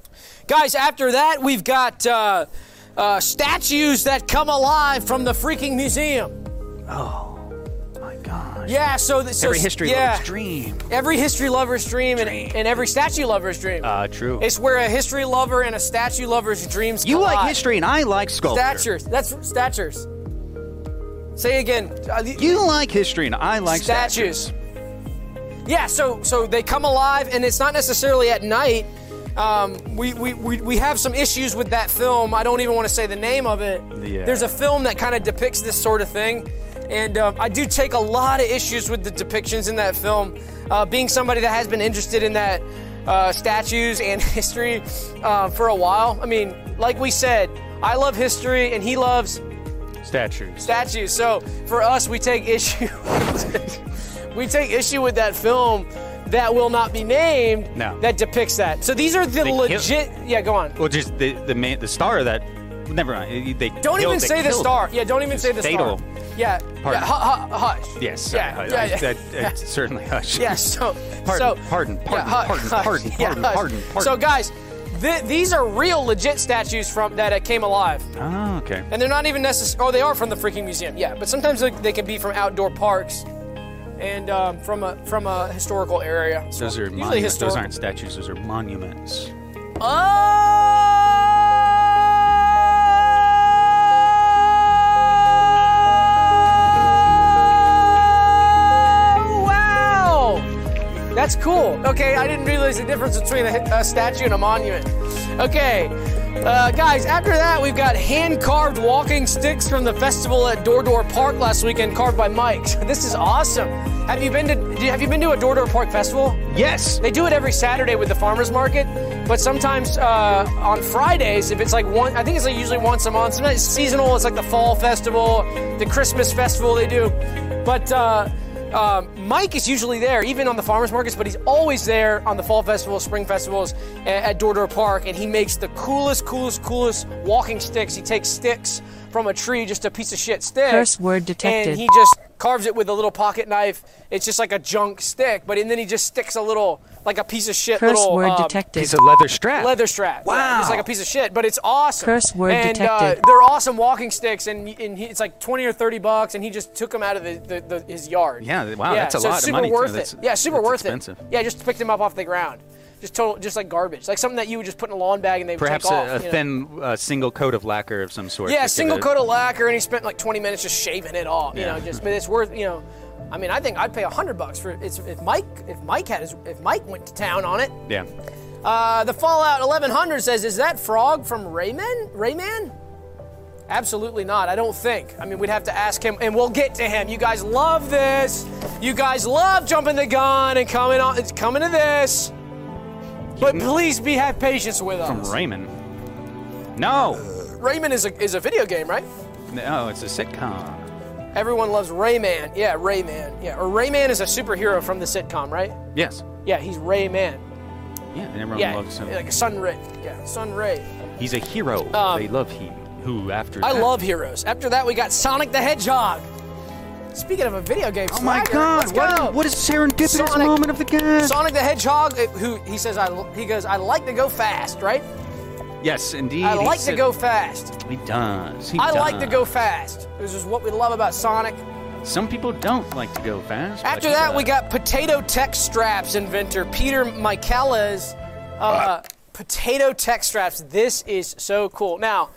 Guys, after that, we've got uh, uh, statues that come alive from the freaking museum. Oh, my gosh. Yeah, so... The, so every history yeah, lover's dream. Every history lover's dream, dream. And, and every statue lover's dream. Uh, true. It's where a history lover and a statue lover's dreams collide. You like history and I like sculpture. Statures. That's statures. Say again. You like history and I like statues. statues. Yeah, so so they come alive, and it's not necessarily at night. Um, we, we, we, we have some issues with that film. I don't even want to say the name of it. Yeah. There's a film that kind of depicts this sort of thing. And um, I do take a lot of issues with the depictions in that film. Uh, being somebody that has been interested in that uh, statues and history uh, for a while, I mean, like we said, I love history and he loves statues. Statues. So for us, we take issue. we take issue with that film that will not be named. No. That depicts that. So these are the, the legit. Kill- yeah, go on. Well, just the the main, the star of that. Never mind. They don't killed, even say the star. Him. Yeah, don't even it's say the fatal. Star. Yeah. Pardon. Yeah, hu- hu- hush. Yes. Yeah. Uh, yeah, yeah. I, I, I, I certainly hush. Yeah. So. Pardon. So, pardon. Pardon. Yeah, hu- pardon. Hush. Pardon. Yeah, pardon, pardon. Pardon. So guys, th- these are real, legit statues from that uh, came alive. Oh, okay. And they're not even necessary. Oh, they are from the freaking museum. Yeah, but sometimes they, they can be from outdoor parks, and um, from a from a historical area. So those are usually monuments. Historical. Those aren't statues. Those are monuments. Oh. That's cool. Okay, I didn't realize the difference between a, a statue and a monument. Okay, uh, guys, after that, we've got hand-carved walking sticks from the festival at DorDor Park last weekend, carved by Mike. This is awesome. Have you been to Have you been to a DorDor Park festival? Yes. They do it every Saturday with the farmers market, but sometimes uh, on Fridays, if it's like one, I think it's like usually once a month. Sometimes it's seasonal. It's like the fall festival, the Christmas festival they do, but. Uh, Um, Mike is usually there, even on the farmers markets, but he's always there on the fall festivals, spring festivals at, at DorDor Park, and he makes the coolest, coolest, coolest walking sticks. He takes sticks from a tree, just a piece of shit stick. Curse word detected. And he just carves it with a little pocket knife. It's just like a junk stick, but and then he just sticks a little, like a piece of shit. Curse little, word um, detected. Piece of leather strap. Leather strap. Wow. Yeah, just like a piece of shit, but it's awesome. Curse word and, detected. And uh, they're awesome walking sticks, and, and he, it's like twenty or thirty bucks, and he just took them out of the, the, the, his yard. Yeah. Wow, yeah, that's a so lot it's super of money. Worth it. Yeah, super that's worth expensive. It. Yeah, just pick them up off the ground. Just total, just like garbage. Like something that you would just put in a lawn bag and they would Perhaps take a, off. Perhaps a thin uh, single coat of lacquer of some sort. Yeah, a single coat of lacquer, and he spent like twenty minutes just shaving it off. Yeah. You know, just but it's worth, you know. I mean, I think I'd pay one hundred bucks for it's if Mike if Mike had his, if Mike went to town on it. Yeah. Uh, the Fallout eleven hundred says, is that Frog from Rayman? Rayman? Absolutely not, I don't think. I mean, we'd have to ask him, and we'll get to him. You guys love this. You guys love jumping the gun and coming on. It's coming to this. But please be have patience with us. From Rayman. No. Uh, Rayman is a is a video game, right? No, it's a sitcom. Everyone loves Rayman. Yeah, Rayman. Yeah, or Rayman is a superhero from the sitcom, right? Yes. Yeah, he's Rayman. Yeah, and everyone yeah, loves him. Like a Sun Ray. Yeah, Sun Ray. He's a hero. Um, they love him. Who after I that. Love heroes. After that, we got Sonic the Hedgehog. Speaking of a video game, oh my God! What, what is serendipitous Sonic, moment of the game? Sonic the Hedgehog, who he says, I he goes, I like to go fast, right? Yes, indeed. I like said, to go fast. He does. He I does. like to go fast. This is what we love about Sonic. Some people don't like to go fast. After that, we got potato tech straps inventor Peter Michallez. Uh, uh. Potato tech straps. This is so cool. Now.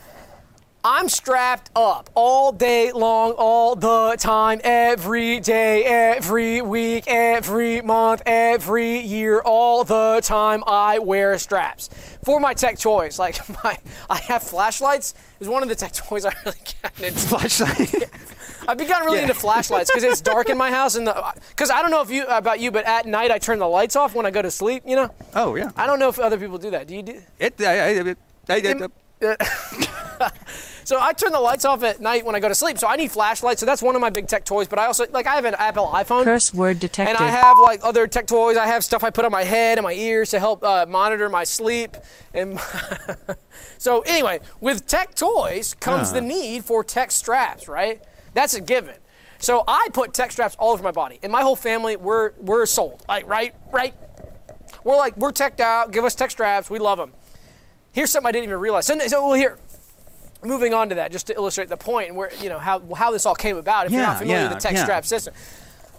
I'm strapped up all day long, all the time, every day, every week, every month, every year, all the time I wear straps. For my tech toys, like my, I have flashlights. It's one of the tech toys I really got into. Flashlight? Yeah. I've gotten really yeah. into flashlights because it's dark in my house. and Because I don't know if you about you, but at night I turn the lights off when I go to sleep, you know? Oh, yeah. I don't know if other people do that. Do you do it? I, I, I, I, it so I turn the lights off at night when I go to sleep. So I need flashlights. So that's one of my big tech toys. But I also, like, I have an Apple iPhone. Curse word detected. And I have, like, other tech toys. I have stuff I put on my head and my ears to help uh, monitor my sleep. And so anyway, with tech toys comes huh. the need for tech straps, right? That's a given. So I put tech straps all over my body. And my whole family, we're, we're sold. Like, right, right. We're like, we're teched out. Give us tech straps. We love them. Here's something I didn't even realize. So, so well, here. Moving on to that, just to illustrate the point and where you know how how this all came about. If yeah, you're not familiar yeah, with the tech yeah. strap system,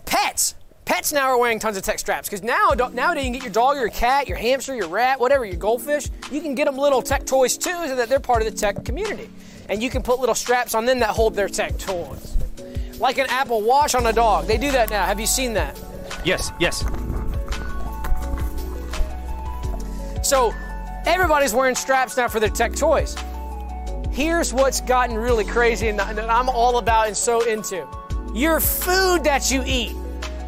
pets, pets now are wearing tons of tech straps because now nowadays you can get your dog, your cat, your hamster, your rat, whatever, your goldfish. You can get them little tech toys too, so that they're part of the tech community, and you can put little straps on them that hold their tech toys, like an Apple Watch on a dog. They do that now. Have you seen that? Yes. Yes. So everybody's wearing straps now for their tech toys. Here's what's gotten really crazy and that I'm all about and so into. your food that you eat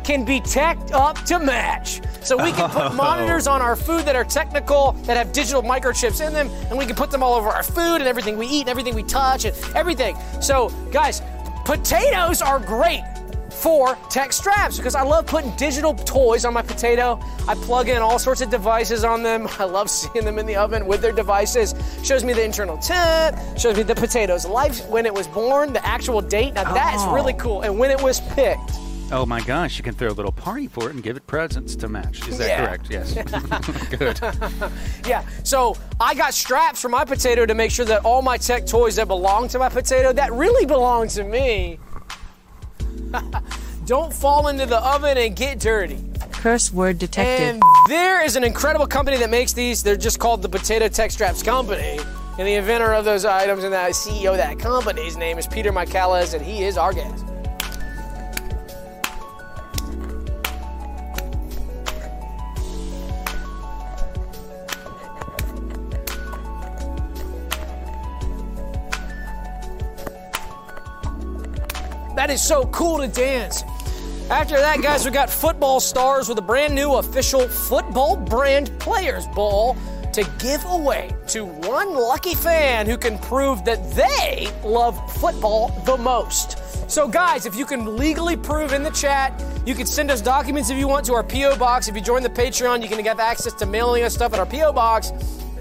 can be teched up to match. So we can put oh. monitors on our food that are technical, that have digital microchips in them, and we can put them all over our food and everything we eat and everything we touch and everything. So guys, potatoes are great for tech straps because I love putting digital toys on my potato. I plug in all sorts of devices on them. I love seeing them in the oven with their devices. Shows me the internal tip, shows me the potato's life, when it was born, the actual date. Now oh. that is really cool. And when it was picked. Oh my gosh, you can throw a little party for it and give it presents to match. Is that yeah. correct? Yes. Good. Yeah, so I got straps for my potato to make sure that all my tech toys that belong to my potato, that really belong to me, don't fall into the oven and get dirty. Curse word detected. And there is an incredible company that makes these. They're just called the Potato Tech Straps Company. And the inventor of those items and the C E O of that company's name is Peter Michallez, and he is our guest. That is so cool to dance. After that, guys, we got football stars with a brand new official football brand players ball to give away to one lucky fan who can prove that they love football the most. So guys, if you can legally prove in the chat, you can send us documents if you want to our P O box. If you join the Patreon, you can have access to mailing us stuff at our P O box.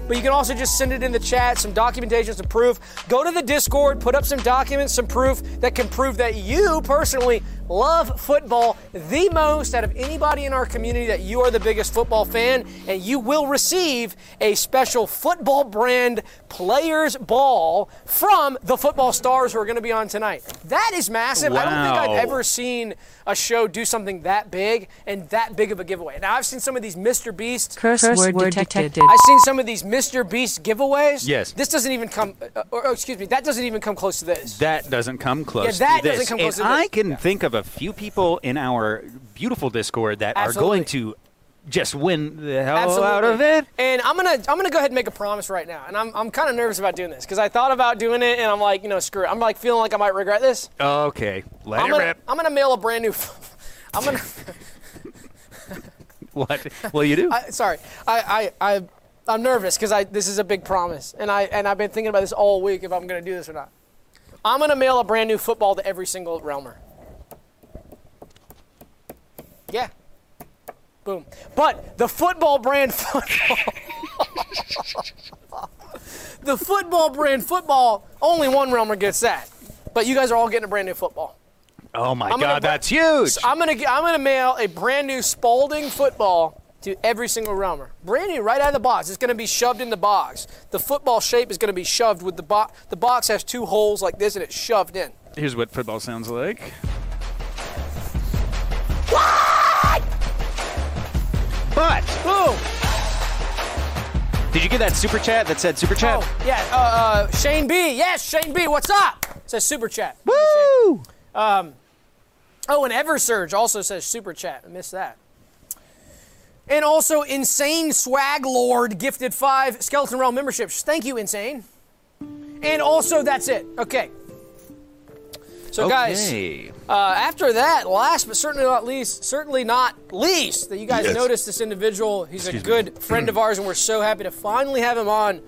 But you can also just send it in the chat, some documentation, some proof. Go to the Discord, put up some documents, some proof that can prove that you personally love football the most out of anybody in our community, that you are the biggest football fan, and you will receive a special football brand players ball from the football stars who are going to be on tonight. That is massive. Wow. I don't think I've ever seen a show do something that big and that big of a giveaway. Now, I've seen some of these Mister Beast curse, curse word, word detected. detected. I've seen some of these Mister Beast giveaways. Yes. This doesn't even come, uh, or excuse me, that doesn't even come close to this. That doesn't come close. Yeah, that to doesn't this. come close. And to this. I can yeah. think of a few people in our beautiful Discord that Absolutely. are going to just win the hell Absolutely. out of it. And I'm gonna, I'm gonna go ahead and make a promise right now. And I'm, I'm kind of nervous about doing this because I thought about doing it and I'm like, you know, screw it. I'm like feeling like I might regret this. Okay, let I'm it gonna, rip. I'm gonna mail a brand new. I'm gonna. What? Well, you do. I, sorry, I, I, I, I'm nervous because I. This is a big promise, and I, and I've been thinking about this all week if I'm gonna do this or not. I'm gonna mail a brand new football to every single Realmer. Yeah. Boom. But the football brand football. The football brand football, only one Realmer gets that. But you guys are all getting a brand new football. Oh my I'm God, bra- that's huge. So I'm going to I'm going to mail a brand new Spalding football to every single Realmer. Brand new, right out of the box. It's going to be shoved in the box. The football shape is going to be shoved with the box. The box has two holes like this and it's shoved in. Here's what football sounds like. But boom! Did you get that super chat that said super chat? Oh, yeah, uh, uh, Shane B. Yes, Shane B. What's up? It says super chat. Woo! Um, oh, and Eversurge also says super chat. I missed that. And also, Insane Swag Lord gifted five Skeleton Realm memberships. Thank you, Insane. And also, that's it. Okay. So okay. guys, uh, after that, last but certainly not least, certainly not least, that you guys yes. noticed this individual. He's Excuse a good me. friend of ours, and we're so happy to finally have him on.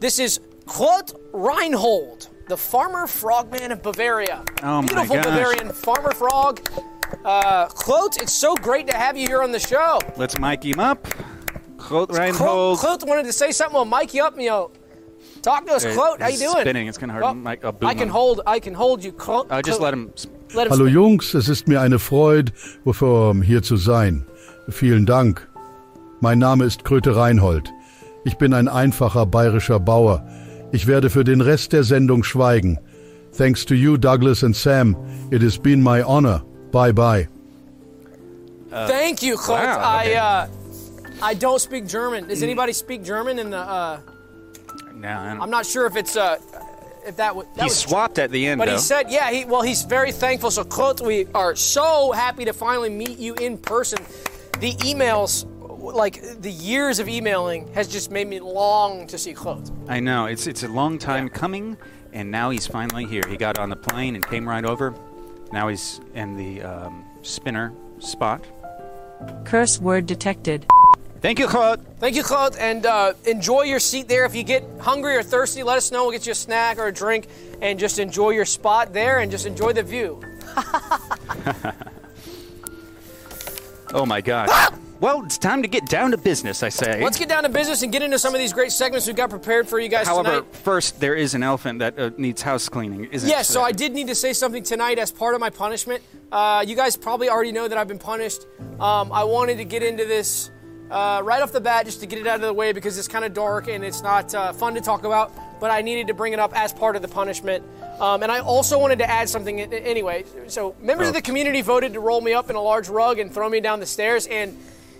This is Kröte Reinhold, the farmer frogman of Bavaria. Oh my Beautiful gosh. Bavarian farmer frog. Uh, Kröte, it's so great to have you here on the show. Let's mic him up. Kröte Reinhold. Kröte wanted to say something. We'll mic you up, you know. Talk to us, Kröte. How you doing? Spinning. It's kind of hard. Well, I'll boom I can him. hold. I can hold you, Kröte. I just let him. Let him Hallo spin. Jungs, es ist mir eine Freude, um hier zu sein. Vielen Dank. Mein Name ist Kröte Reinhold. Ich bin ein einfacher bayerischer Bauer. Ich werde für den Rest der Sendung schweigen. Thanks to you, Douglas and Sam. It has been my honor. Bye bye. Uh, Thank you, Kröte. Wow, okay. I uh, I don't speak German. Does anybody speak German in the? Uh, No, I'm not sure if it's uh, if that, w- that he was. He swapped at the end, but though. he said, "Yeah, he well, he's very thankful." So, Kröte, we are so happy to finally meet you in person. The emails, like the years of emailing, has just made me long to see Kröte. I know it's it's a long time yeah. coming, and now he's finally here. He got on the plane and came right over. Now he's in the um, spinner spot. Curse word detected. Thank you, Kröte. Thank you, Kröte. And uh, enjoy your seat there. If you get hungry or thirsty, let us know. We'll get you a snack or a drink. And just enjoy your spot there and just enjoy the view. Oh, my gosh. Ah! Well, it's time to get down to business, I say. Let's get down to business and get into some of these great segments we've got prepared for you guys However, tonight. However, first, there is an elephant that uh, needs house cleaning, isn't it? Yes, so I did need to say something tonight as part of my punishment. Uh, you guys probably already know that I've been punished. Um, I wanted to get into this uh, right off the bat just to get it out of the way because it's kind of dark and it's not uh, fun to talk about, but I needed to bring it up as part of the punishment. Um, and I also wanted to add something anyway. So members oh. of the community voted to roll me up in a large rug and throw me down the stairs, and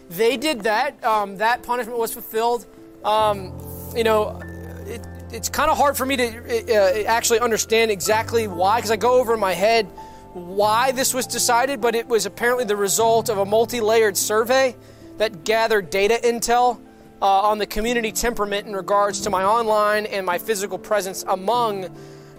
they did that. Um, that punishment was fulfilled. Um, you know, it, it's kind of hard for me to uh, actually understand exactly why, because I go over in my head why this was decided, but it was apparently the result of a multi-layered survey that gathered data intel uh, on the community temperament in regards to my online and my physical presence among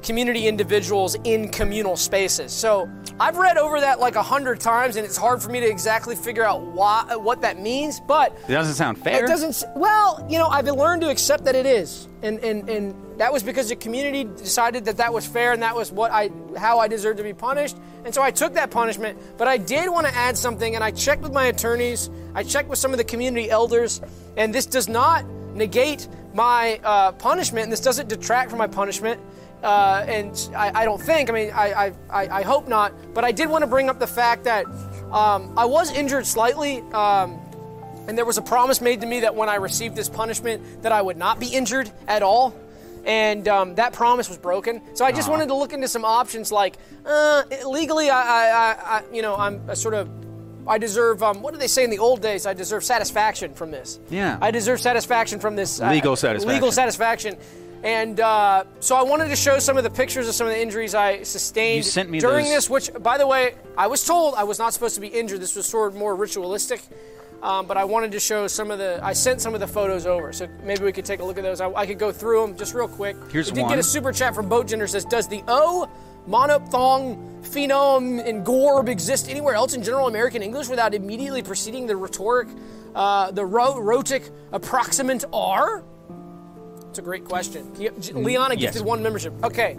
community individuals in communal spaces. So I've read over that like a hundred times, and it's hard for me to exactly figure out why, what that means, but it doesn't sound fair. It doesn't. Well, you know, I've learned to accept that it is, and and and that was because the community decided that that was fair, and that was what I, how I deserved to be punished, and so I took that punishment. But I did want to add something, and I checked with my attorneys, I checked with some of the community elders, and this does not negate my uh, punishment, and this doesn't detract from my punishment. Uh, and I, I don't think, I mean, I, I, I hope not, but I did want to bring up the fact that um, I was injured slightly, um, and there was a promise made to me that when I received this punishment that I would not be injured at all, and um, that promise was broken. So I just uh-huh. wanted to look into some options like, uh, legally, I, I, I, you know, I'm a sort of, I deserve, um, what did they say in the old days? I deserve satisfaction from this. Yeah. I deserve satisfaction from this. Legal uh, satisfaction. Legal satisfaction. And uh, so I wanted to show some of the pictures of some of the injuries I sustained during those. This, which, by the way, I was told I was not supposed to be injured. This was sort of more ritualistic, um, but I wanted to show some of the, I sent some of the photos over, so maybe we could take a look at those. I, I could go through them just real quick. Here's we did one. Get a super chat from Boatgender, says, does the O, monophthong, phenome, and gorb exist anywhere else in general American English without immediately preceding the rhetoric, uh, the ro rhotic approximant R? That's a great question. Liana gifted yes. one membership. Okay,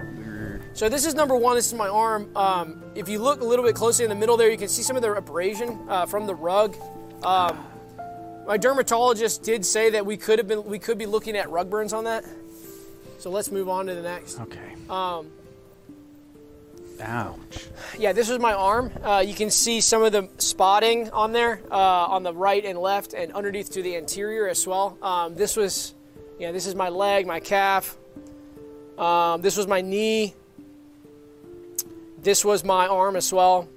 so this is number one. This is my arm. Um, if you look a little bit closely in the middle there, you can see some of the abrasion uh, from the rug. Um, my dermatologist did say that we could have been we could be looking at rug burns on that. So let's move on to the next. Okay. Um, Ouch. Yeah, this is my arm. Uh, you can see some of the spotting on there uh, on the right and left, and underneath to the anterior as well. Um, this was. Yeah, this is my leg, my calf. Um, this was my knee. This was my arm as well.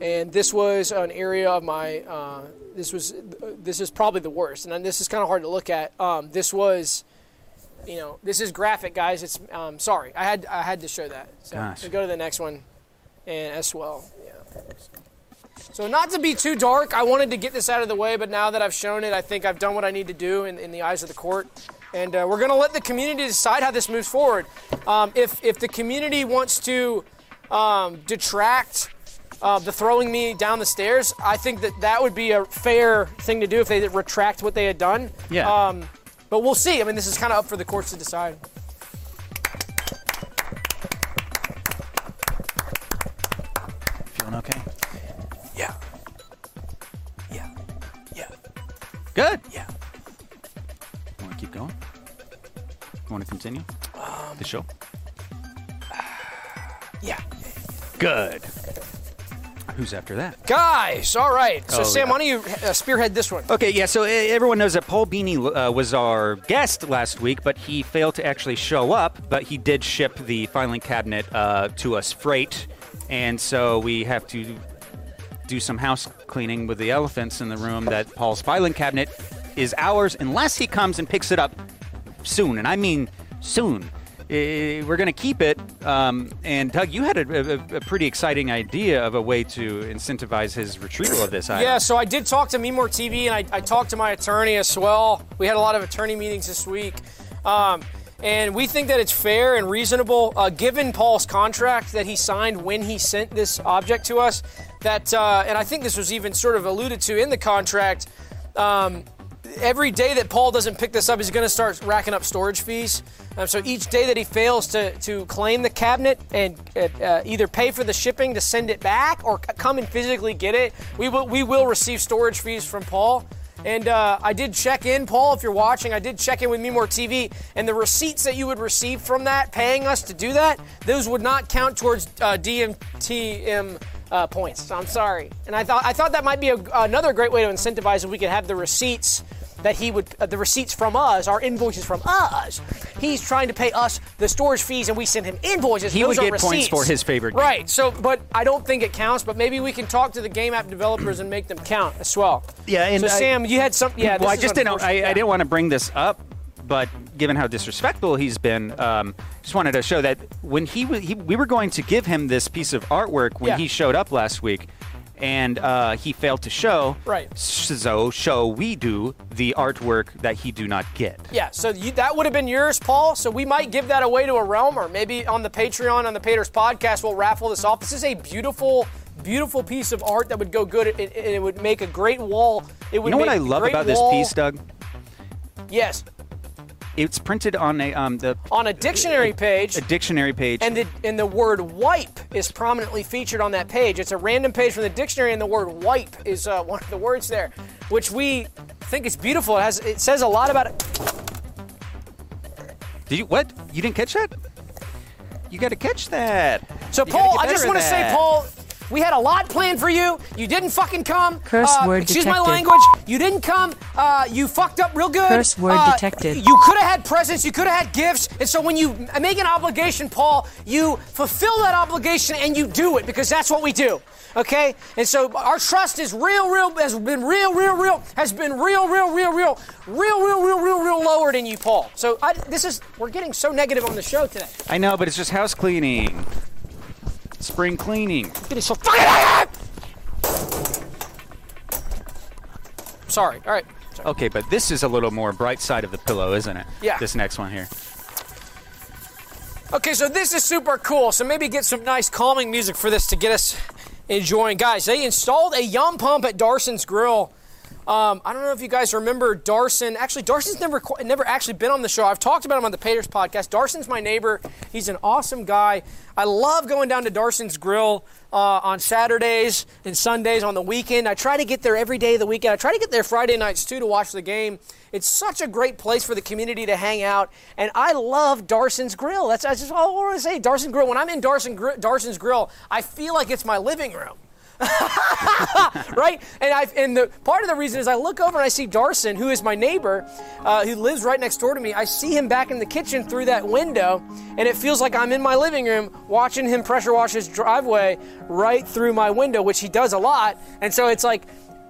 And this was an area of my, uh, this was, this is probably the worst. And then this is kind of hard to look at. Um, this was, you know, this is graphic, guys. It's, um, sorry, I had I had to show that. So, Gosh. so go to the next one and as well. Yeah. So not to be too dark, I wanted to get this out of the way, but now that I've shown it, I think I've done what I need to do in, in the eyes of the court. And uh, we're going to let the community decide how this moves forward. Um, if, if the community wants to um, detract uh, the throwing me down the stairs, I think that that would be a fair thing to do if they retract what they had done. Yeah. Um, but we'll see. I mean, this is kind of up for the courts to decide. Feeling okay? Yeah. Yeah. Yeah. Good. Yeah. You want to keep going? You want to continue um, the show? Uh, yeah. Good. Who's after that? Guys, all right. So, oh, Sam, yeah. why don't you uh, spearhead this one? Okay, yeah, so uh, everyone knows that Paul Beanie uh, was our guest last week, but he failed to actually show up, but he did ship the filing cabinet uh, to us freight, and so we have to do some house cleaning with the elephants in the room that Paul's filing cabinet is ours unless he comes and picks it up soon. And I mean soon. We're going to keep it. Um, and Doug, you had a, a, a pretty exciting idea of a way to incentivize his retrieval of this item. Yeah, so I did talk to MeMoreTV, and I, I talked to my attorney as well. We had a lot of attorney meetings this week. Um, And we think that it's fair and reasonable, uh, given Paul's contract that he signed when he sent this object to us, that, uh, and I think this was even sort of alluded to in the contract, um, every day that Paul doesn't pick this up, he's going to start racking up storage fees. Um, so each day that he fails to, to claim the cabinet and uh, either pay for the shipping to send it back or come and physically get it, we will, we will receive storage fees from Paul. And uh, I did check in, Paul, if you're watching, I did check in with MeMoreTV, and the receipts that you would receive from that, paying us to do that, those would not count towards uh, D M T M uh, points. So I'm sorry. And I thought I thought that might be a, another great way to incentivize if we could have the receipts that he would, uh, the receipts from us, our invoices from us. He's trying to pay us the storage fees, and we send him invoices. He those would get receipts. Points for his favorite game. Right. So, but I don't think it counts. But maybe we can talk to the game app developers and make them count as well. Yeah. And so I, Sam, you had some. Yeah. Well, I just didn't. I, yeah. I didn't want to bring this up, but given how disrespectful he's been, um, just wanted to show that when he, w- he we were going to give him this piece of artwork when yeah. he showed up last week. And uh, he failed to show. Right. So shall we do the artwork that he do not get? Yeah. So you, that would have been yours, Paul. So we might give that away to a realm, or maybe on the Patreon, on the Pater's podcast, we'll raffle this off. This is a beautiful, beautiful piece of art that would go good. It, it, it would make a great wall. It would. You know what I love about this piece, Doug? Yes. It's printed on a um, the on a dictionary a, page. A dictionary page. And the and the word wipe is prominently featured on that page. It's a random page from the dictionary, and the word wipe is uh, one of the words there, which we think is beautiful. It has it says a lot about it. Did you what? You didn't catch that? You got to catch that. So you Paul, I just want to say, Paul, we had a lot planned for you. You didn't fucking come. Curse uh, word excuse detected. Excuse my language. You didn't come. Uh, you fucked up real good. Curse word uh, detected. You could have had presents. You could have had gifts. And so when you make an obligation, Paul, you fulfill that obligation and you do it because that's what we do. Okay? And so our trust is real, real, has been real, real, real, has been real, real, real, real, real, real, real, real, real lowered in you, Paul. So I, this is, we're getting so negative on the show today. I know, but it's just house cleaning. Spring cleaning. It is so fucking. Sorry. All right. Sorry. Okay, but this is a little more bright side of the pillow, isn't it? Yeah. This next one here. Okay, so this is super cool. So maybe get some nice calming music for this to get us enjoying. Guys, they installed a yum pump at Darson's Grill. Um, I don't know if you guys remember Darson. Actually, Darson's never never actually been on the show. I've talked about him on the Pater's podcast. Darson's my neighbor. He's an awesome guy. I love going down to Darson's Grill uh, on Saturdays and Sundays on the weekend. I try to get there every day of the weekend. I try to get there Friday nights, too, to watch the game. It's such a great place for the community to hang out, and I love Darson's Grill. That's, that's just all I want to say, Darson Grill. When I'm in Darson, Darson's Grill, I feel like it's my living room. Right? And I and the part of the reason is I look over and I see Darson, who is my neighbor, uh, who lives right next door to me. I see him back in the kitchen through that window, and it feels like I'm in my living room watching him pressure wash his driveway right through my window, which he does a lot. And so it's like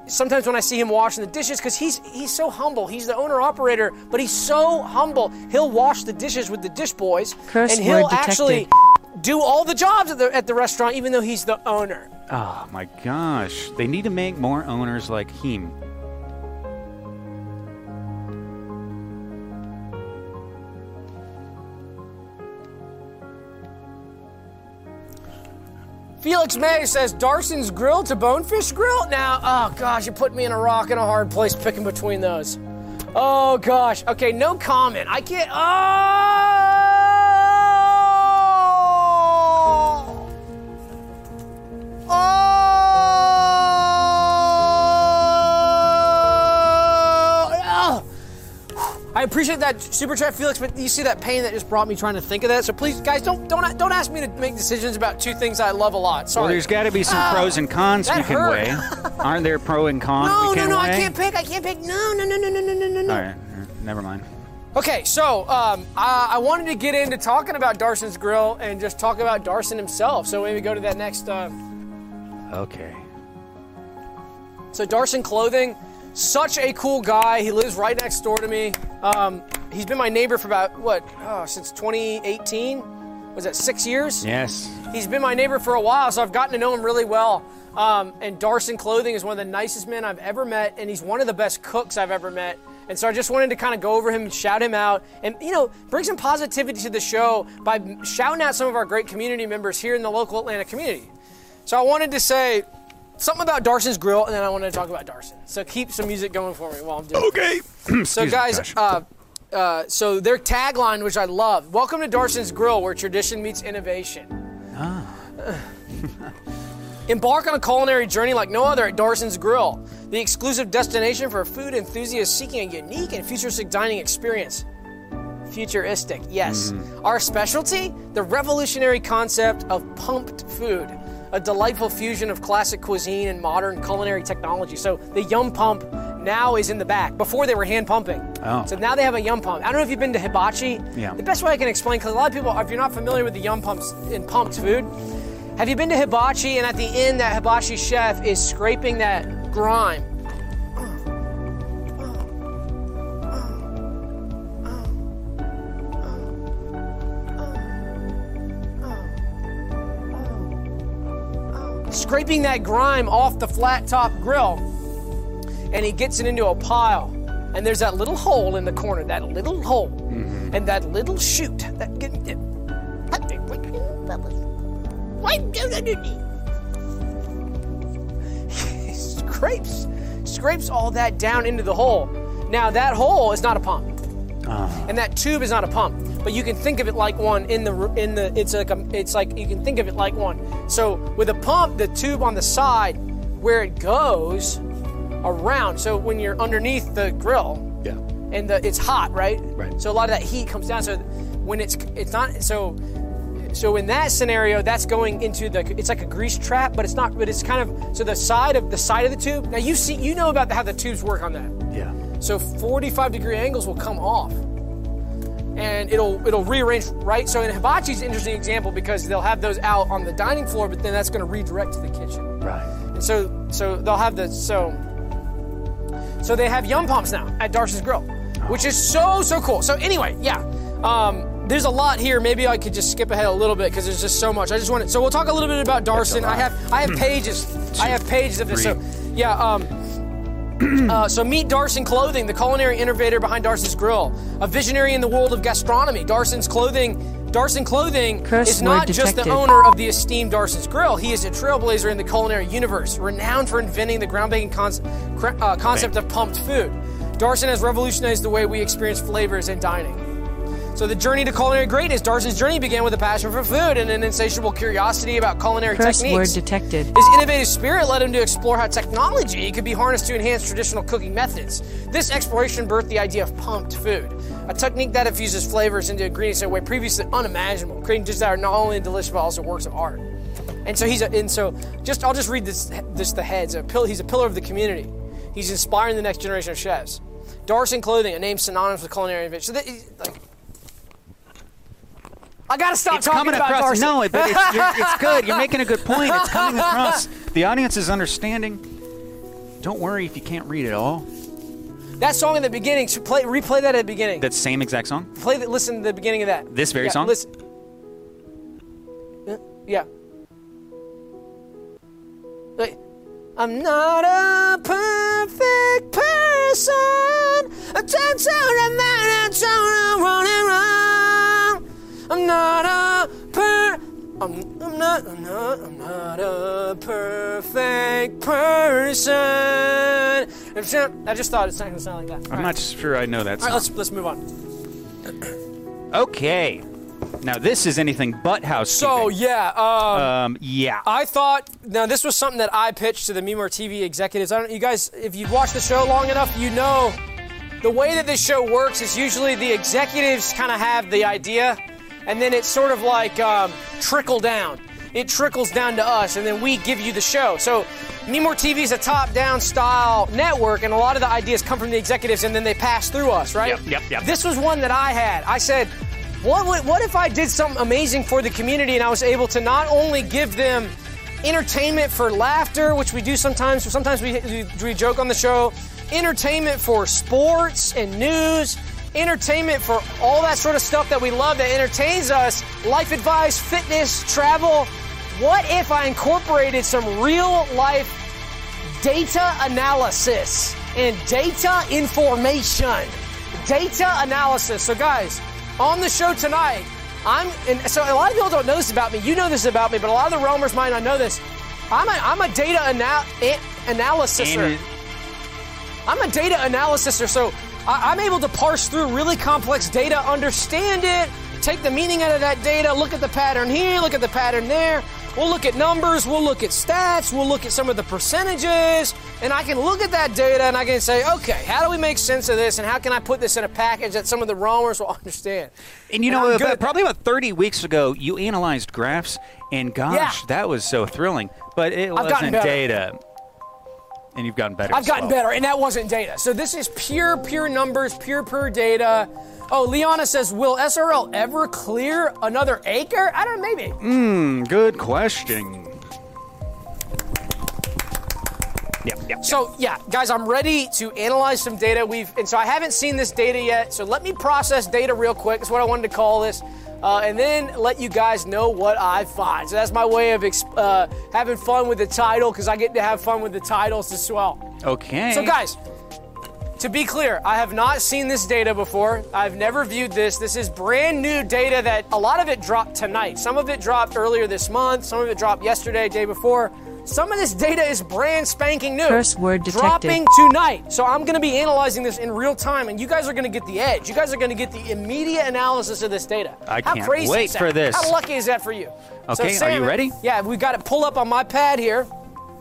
sometimes when I see him washing the dishes, because he's he's so humble. He's the owner-operator, but he's so humble. He'll wash the dishes with the dish boys, Curse and he'll actually do all the jobs at the, at the restaurant, even though he's the owner. Oh, my gosh. They need to make more owners like him. Felix May says, Darson's Grill to Bonefish Grill? Now, oh, gosh, you put me in a rock and a hard place picking between those. Oh, gosh. Okay, no comment. I can't. Oh! Oh! Oh! I appreciate that super chat, Felix, but you see that pain that just brought me trying to think of that. So please, guys, don't don't don't ask me to make decisions about two things I love a lot. Sorry. Well, there's got to be some uh, pros and cons we can hurt. weigh. Aren't there pro and cons? No, we can no, no, weigh? I can't pick. I can't pick. No, no, no, no, no, no, no, no. All right, never mind. Okay, so um, I, I wanted to get into talking about Darson's Grill and just talk about Darson himself. So maybe go to that next. Uh, Okay. So Darson Clothing, such a cool guy. He lives right next door to me. Um, he's been my neighbor for about, what, oh, since twenty eighteen? Was that six years? Yes. He's been my neighbor for a while, so I've gotten to know him really well. Um, and Darson Clothing is one of the nicest men I've ever met, and he's one of the best cooks I've ever met. And so I just wanted to kind of go over him and shout him out and, you know, bring some positivity to the show by shouting out some of our great community members here in the local Atlanta community. So I wanted to say something about Darson's Grill, and then I wanted to talk about Darson. So keep some music going for me while I'm doing okay. It. So guys, uh, uh, so their tagline, which I love, welcome to Darson's Grill, where tradition meets innovation. Ah. Embark on a culinary journey like no other at Darson's Grill, the exclusive destination for food enthusiasts seeking a unique and futuristic dining experience. Futuristic, yes. Mm. Our specialty? The revolutionary concept of pumped food, a delightful fusion of classic cuisine and modern culinary technology. So the Yum Pump now is in the back. Before they were hand pumping. Oh. So now they have a Yum Pump. I don't know if you've been to Hibachi. Yeah. The best way I can explain, because a lot of people, if you're not familiar with the Yum Pumps in pumped food, have you been to Hibachi and at the end that Hibachi chef is scraping that grime? Scraping that grime off the flat top grill, and he gets it into a pile. And there's that little hole in the corner, that little hole, mm-hmm. and that little chute. That, that, that, He scrapes, scrapes all that down into the hole. Now that hole is not a pump, uh-huh. and that tube is not a pump. But you can think of it like one in the in the. It's like a, it's like you can think of it like one. So with a pump, the tube on the side where it goes around. So when you're underneath the grill, yeah, and the, it's hot, right? Right. So a lot of that heat comes down. So when it's it's not so. So in that scenario, that's going into the, it's like a grease trap, but it's not, but it's kind of, so the side of the side of the tube, now you see, you know about the, how the tubes work on that. Yeah. So forty-five degree angles will come off and it'll, it'll rearrange, right? So in Hibachi's an interesting example because they'll have those out on the dining floor, but then that's going to redirect to the kitchen. Right. And so, so they'll have the, so, so they have Yum Pumps now at Darson's Grill, which is so, so cool. So anyway, yeah. Um, There's a lot here. Maybe I could just skip ahead a little bit because there's just so much. I just wanted. So we'll talk a little bit about Darson. I have I have pages. Two, I have pages of this. Three. So yeah. Um, uh, so meet Darson Clothing, the culinary innovator behind Darson's Grill, a visionary in the world of gastronomy. Darson's Clothing. Darson Clothing Curse is not just the owner of the esteemed Darson's Grill. He is a trailblazer in the culinary universe, renowned for inventing the groundbreaking conce- uh, concept of pumped food. Darson has revolutionized the way we experience flavors and dining. So the journey to culinary greatness, Darson's journey began with a passion for food and an insatiable curiosity about culinary Curse techniques. Word detected. His innovative spirit led him to explore how technology could be harnessed to enhance traditional cooking methods. This exploration birthed the idea of pumped food, a technique that infuses flavors into ingredients in a way previously unimaginable, creating dishes that are not only delicious but also works of art. And so he's a, and so just I'll just read this this the heads. A pill, he's a pillar of the community. He's inspiring the next generation of chefs. Darson Clothing, a name synonymous with culinary invention. So that, like, I gotta stop it's talking about Darson. No, but it's, it's good. You're making a good point. It's coming across. The audience is understanding. Don't worry if you can't read it all. That song in the beginning. Play, replay that at the beginning. That same exact song. Play that. Listen to the beginning of that. This very yeah, song. Listen. Yeah. Wait. I'm not a perfect person. I'm turned so around and wrong. I'm not a per. I'm, I'm not. I'm not. I'm not a perfect person. I just thought it's not gonna sound like that. I'm not sure I know that song. All right, let's let's move on. Okay. Now this is anything but housekeeping. So yeah. Um, um. Yeah. I thought. Now this was something that I pitched to the MeMore T V executives. I don't. You guys, if you've watched the show long enough, you know the way that this show works is usually the executives kind of have the idea. And then it's sort of like um, trickle down. It trickles down to us, and then we give you the show. So MeMore T V is a top-down style network, and a lot of the ideas come from the executives, and then they pass through us, right? Yep, yep, yep. This was one that I had. I said, what, would, what if I did something amazing for the community, and I was able to not only give them entertainment for laughter, which we do sometimes, so sometimes we, we, we joke on the show, entertainment for sports and news, entertainment for all that sort of stuff that we love that entertains us, life advice, fitness, travel. What if I incorporated some real life data analysis and data information, data analysis. So guys, on the show tonight, I'm, and so a lot of people don't know this about me. You know this about me, but a lot of the Realmers might not know this. I'm a, I'm a data anal an analysicer. I'm a data analysicer, so I, I'm able to parse through really complex data, understand it, take the meaning out of that data, look at the pattern here, look at the pattern there. We'll look at numbers, we'll look at stats, we'll look at some of the percentages, and I can look at that data and I can say, okay, how do we make sense of this, and how can I put this in a package that some of the Realmers will understand? And you know, and about, probably about thirty weeks ago, you analyzed graphs, and gosh, yeah. that was so thrilling, but it I've wasn't data. And you've gotten better. I've gotten well. better, and that wasn't data. So this is pure, pure numbers, pure, pure data. Oh, Liana says, will S R L ever clear another acre? I don't know, maybe. Mmm, good question. Yep, yep, so, yep. yeah, guys, I'm ready to analyze some data. We've And so I haven't seen this data yet, so let me process data real quick. That's what I wanted to call this. Uh, and then let you guys know what I find. So that's my way of exp uh, having fun with the title, because I get to have fun with the titles as well. Okay. So, guys, to be clear, I have not seen this data before. I've never viewed this. This is brand new data that a lot of it dropped tonight. Some of it dropped earlier this month. Some of it dropped yesterday, day before. Some of this data is brand spanking new. First word detected. Dropping tonight. So I'm going to be analyzing this in real time, and you guys are going to get the edge. You guys are going to get the immediate analysis of this data. I How can't crazy wait is that? for this. How lucky is that for you? Okay, so Sam, are you ready? Yeah, we got it pulled up on my pad here.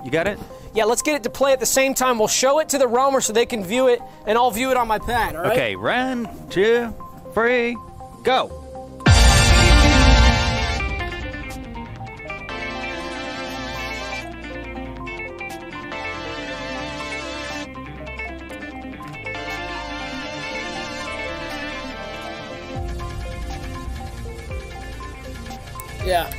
You got it? Yeah, let's get it to play at the same time. We'll show it to the Realmer so they can view it, and I'll view it on my pad, all right? Okay, one, two, three, go. Yeah. Oh,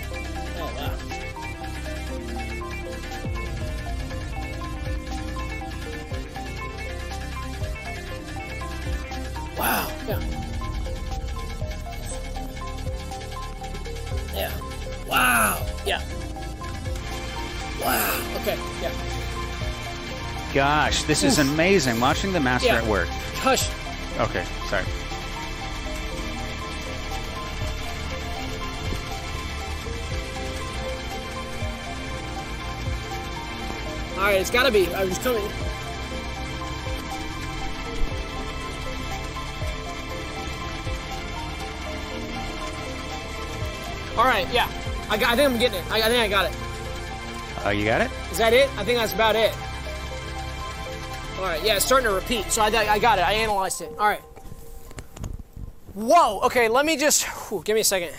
wow. Wow. Yeah. Yeah. Wow. Yeah. Wow. Okay. Yeah. Gosh, this Oof. is amazing. Watching the master yeah. at work. Hush. Okay. Sorry. All right, it's gotta be. I was coming. All right, yeah. I, got, I think I'm getting it. I, I think I got it. Oh, uh, you got it? Is that it? I think that's about it. All right, yeah, it's starting to repeat. So I, I got it. I analyzed it. All right. Whoa. Okay, let me just. Whew, give me a second.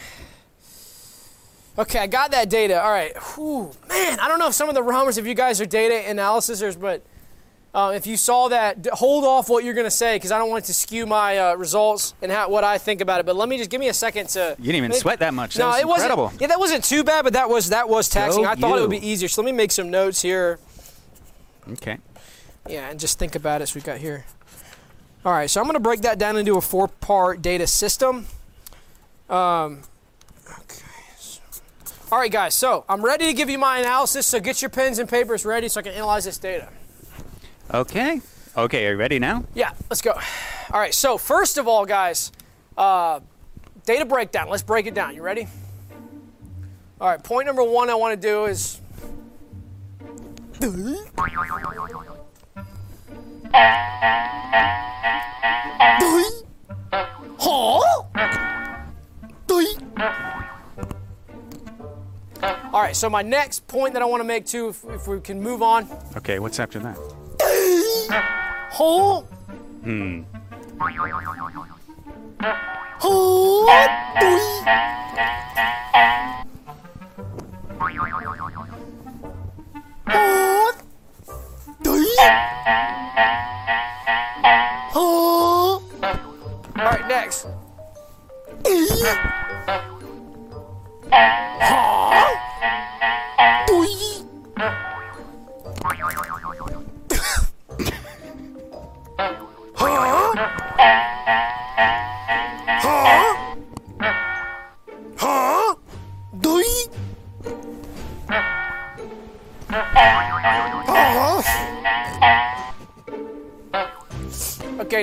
Okay, I got that data. All right. Whew, man, I don't know if some of the Realmers, if you guys are data analysisers, but uh, if you saw that, hold off what you're going to say, because I don't want it to skew my uh, results and how, what I think about it. But let me just give me a second to. You didn't even it, sweat that much. That no, was it incredible. wasn't. Yeah, that wasn't too bad, but that was that was taxing. Go I thought you. it would be easier. So let me make some notes here. Okay. Yeah, and just think about it. So we've got here. All right. So I'm going to break that down into a four-part data system. Um. Okay. All right, guys, so I'm ready to give you my analysis, so get your pens and papers ready so I can analyze this data. Okay. Okay, are you ready now? Yeah, let's go. All right, so first of all, guys, uh, data breakdown. Let's break it down. You ready? All right, point number one I want to do is... All right, so my next point that I want to make, too, if, if we can move on. Okay, what's after that? Hole. Hmm. Hole. All right, next. Huh?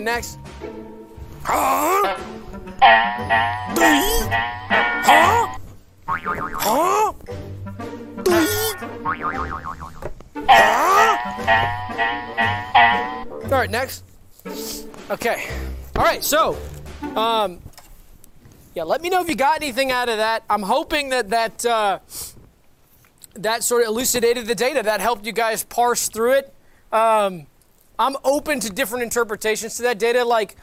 next. Huh? Huh? Huh? Huh? All right, next. Okay. All right, so, um, yeah, let me know if you got anything out of that. I'm hoping that that, uh, that sort of elucidated the data. That helped you guys parse through it. Um, I'm open to different interpretations to that data. Like,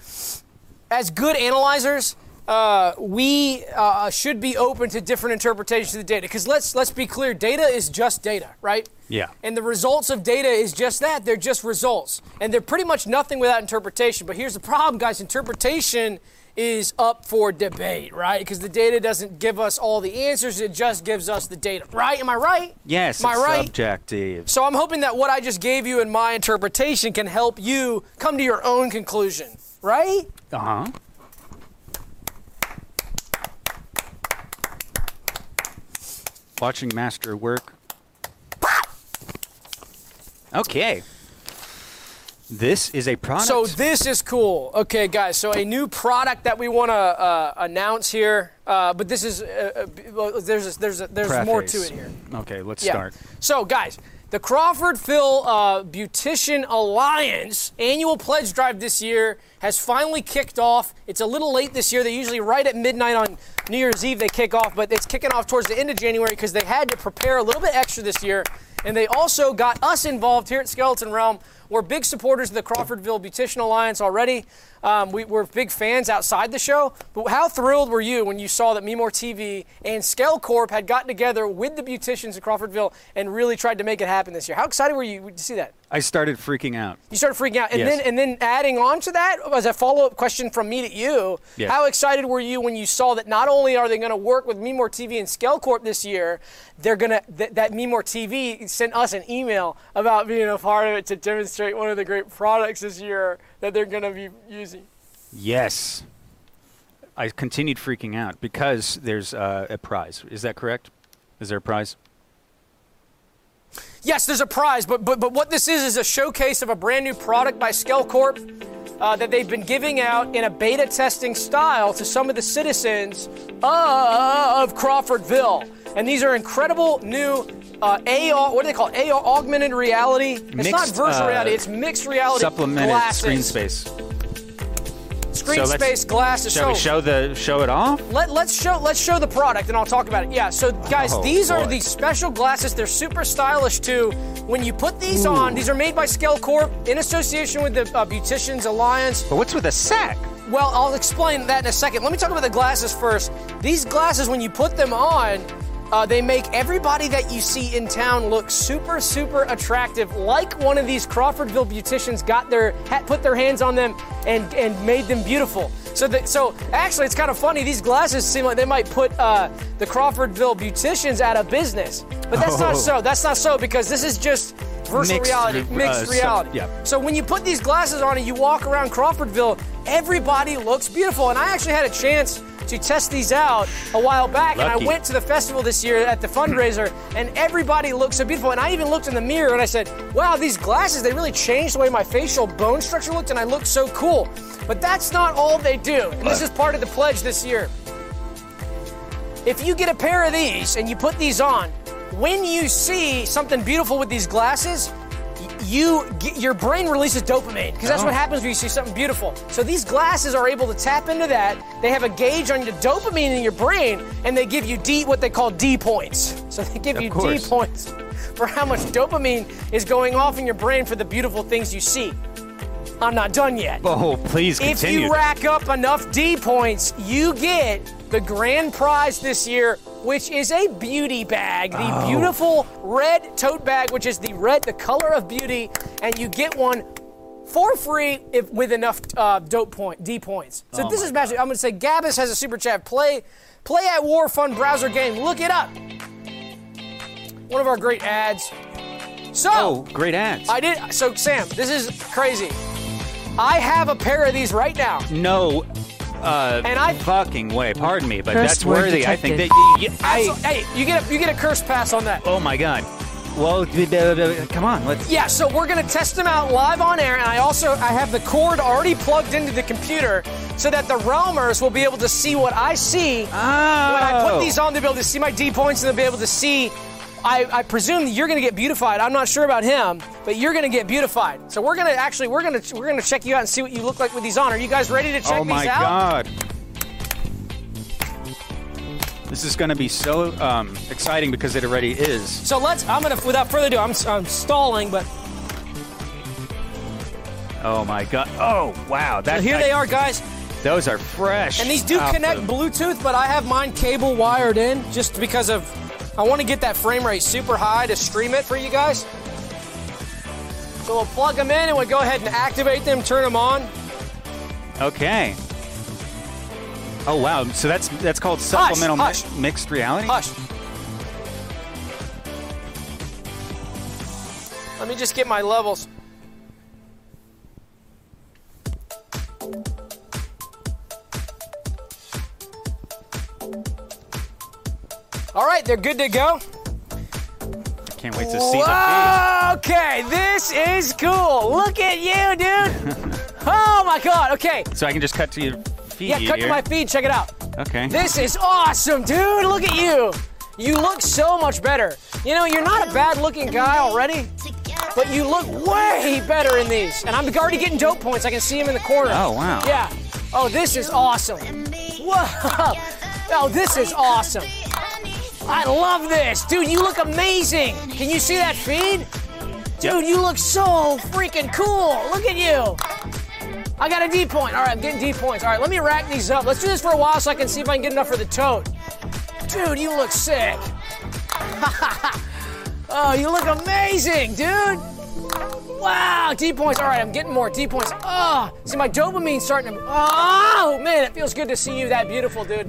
as good analyzers, uh, we uh, should be open to different interpretations of the data. Because let's let's be clear, data is just data, right? Yeah. And the results of data is just that. They're just results. And they're pretty much nothing without interpretation. But here's the problem, guys. Interpretation is up for debate, right? Because the data doesn't give us all the answers. It just gives us the data, right? Am I right? Yes, Am I it's right? subjective. So I'm hoping that what I just gave you in my interpretation can help you come to your own conclusion, right? Uh-huh. Watching master work. Okay. This is a product. So this is cool. Okay, guys, so a new product that we want to uh, announce here, uh, but this is, uh, uh, there's a, there's a, there's Preface. more to it here. Okay, let's yeah. start. So, guys, the Crawfordville uh, Beautician Alliance annual pledge drive this year has finally kicked off. It's a little late this year. They usually right at midnight on New Year's Eve they kick off, but it's kicking off towards the end of January because they had to prepare a little bit extra this year. And they also got us involved here at Skeleton Realm. We're big supporters of the Crawfordville Beautician Alliance already. Um, we, we're big fans outside the show. But how thrilled were you when you saw that MeMoreTV and SkelCorp had gotten together with the beauticians at Crawfordville and really tried to make it happen this year? How excited were you to see that? I started freaking out. You started freaking out. And yes. then and then adding on to that, as a follow-up question from me to you, yes. how excited were you when you saw that not only are they going to work with MeMoreTV and SkelCorp this year, they're going to th- that MeMoreTV sent us an email about being a part of it to demonstrate one of the great products this year that they're going to be using. Yes. I continued freaking out because there's uh, a prize. Is that correct? Is there a prize? Yes, there's a prize, but but but what this is is a showcase of a brand new product by SkelCorp uh, that they've been giving out in a beta testing style to some of the citizens of Crawfordville. And these are incredible new uh, A R, what do they call it? A R, augmented reality. It's mixed, not virtual uh, reality, it's mixed reality supplemented glasses. Screen space. Screen so space glasses. Shall so we show the show it off? Let, let's show let's show the product and I'll talk about it. Yeah. So guys, oh, these boy. are these special glasses. They're super stylish too. When you put these Ooh. on, these are made by SkelCorp in association with the uh, Beauticians Alliance. But what's with the sack? Well, I'll explain that in a second. Let me talk about the glasses first. These glasses, when you put them on, uh, they make everybody that you see in town look super, super attractive. Like one of these Crawfordville beauticians got their ha- put their hands on them and and made them beautiful. So the, so actually, it's kind of funny. These glasses seem like they might put uh, the Crawfordville beauticians out of business, but that's oh. not so. That's not so because this is just virtual mixed, reality, uh, mixed reality. So, yeah. so when you put these glasses on and you walk around Crawfordville, everybody looks beautiful. And I actually had a chance to test these out a while back. Lucky. And I went to the festival this year at the fundraiser and everybody looked so beautiful. And I even looked in the mirror and I said, wow, these glasses, they really changed the way my facial bone structure looked and I looked so cool. But that's not all they do. And this is part of the pledge this year. If you get a pair of these and you put these on, when you see something beautiful with these glasses, You, your brain releases dopamine because that's oh. what happens when you see something beautiful. So these glasses are able to tap into that. They have a gauge on your dopamine in your brain, and they give you D, what they call D points. So they give of you course. D points for how much dopamine is going off in your brain for the beautiful things you see. I'm not done yet. Oh, please continue. If you rack up enough D points, you get the grand prize this year, which is a beauty bag, the oh. beautiful red tote bag, which is the red, the color of beauty, and you get one for free if with enough uh, dope point, D points. So oh this is magic. I'm gonna say Gabbis has a super chat. Play, play at war, fun browser game. Look it up. One of our great ads. So oh, great ads. I did. So Sam, this is crazy. I have a pair of these right now. No. Uh, and I fucking way, pardon me, but that's worthy. I think that you, you, I, hey, you get a, you get a curse pass on that. Oh my God. Well, come on. Let's. Yeah, so we're going to test them out live on air, and I also I have the cord already plugged into the computer so that the realmers will be able to see what I see. Oh. When I put these on, they'll be able to see my D points, and they'll be able to see. I, I presume that you're going to get beautified. I'm not sure about him, but you're going to get beautified. So we're going to actually we're going to we're going to check you out and see what you look like with these on. Are you guys ready to check oh these out? Oh my God. This is going to be so um, exciting because it already is. So let's, I'm going to, without further ado, I'm, I'm stalling, but. Oh my God. Oh, wow. That, so here I, they are, guys. Those are fresh. And these do connect of... Bluetooth, but I have mine cable wired in just because of, I want to get that frame rate super high to stream it for you guys. So we'll plug them in and we'll go ahead and activate them, turn them on. Okay. Oh wow! So that's that's called supplemental Hush. Hush. Mi mixed reality. Hush. Let me just get my levels. All right, they're good to go. I can't wait to see the feed. Okay, this is cool. Look at you, dude. Oh my God. Okay. So I can just cut to you. Yeah, cut to my feed. Check it out. Okay. This is awesome, dude. Look at you. You look so much better. You know, you're not a bad-looking guy already, but you look way better in these. And I'm already getting dope points. I can see him in the corner. Oh, wow. Yeah. Oh, this is awesome. Whoa. Oh, this is awesome. I love this. Dude, you look amazing. Can you see that feed? Dude, you look so freaking cool. Look at you. I got a D point. All right, I'm getting D points. All right, let me rack these up. Let's do this for a while so I can see if I can get enough for the tote. Dude, you look sick. Oh, you look amazing, dude. Wow, D points. All right, I'm getting more D points. Oh, see my dopamine's starting to... Oh, man, it feels good to see you that beautiful, dude.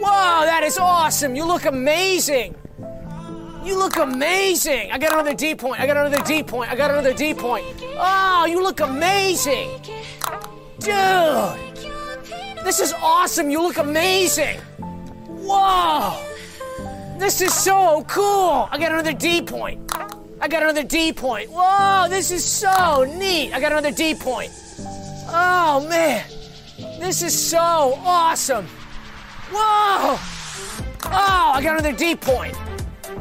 Wow, that is awesome. You look amazing. You look amazing. I got another D point. I got another D point. I got another D point. Oh, you look amazing. Dude, this is awesome. You look amazing. Whoa. This is so cool. I got another D point. I got another D point. Whoa, this is so neat. I got another D point. Oh, man. This is so awesome. Whoa. Oh, I got another D point.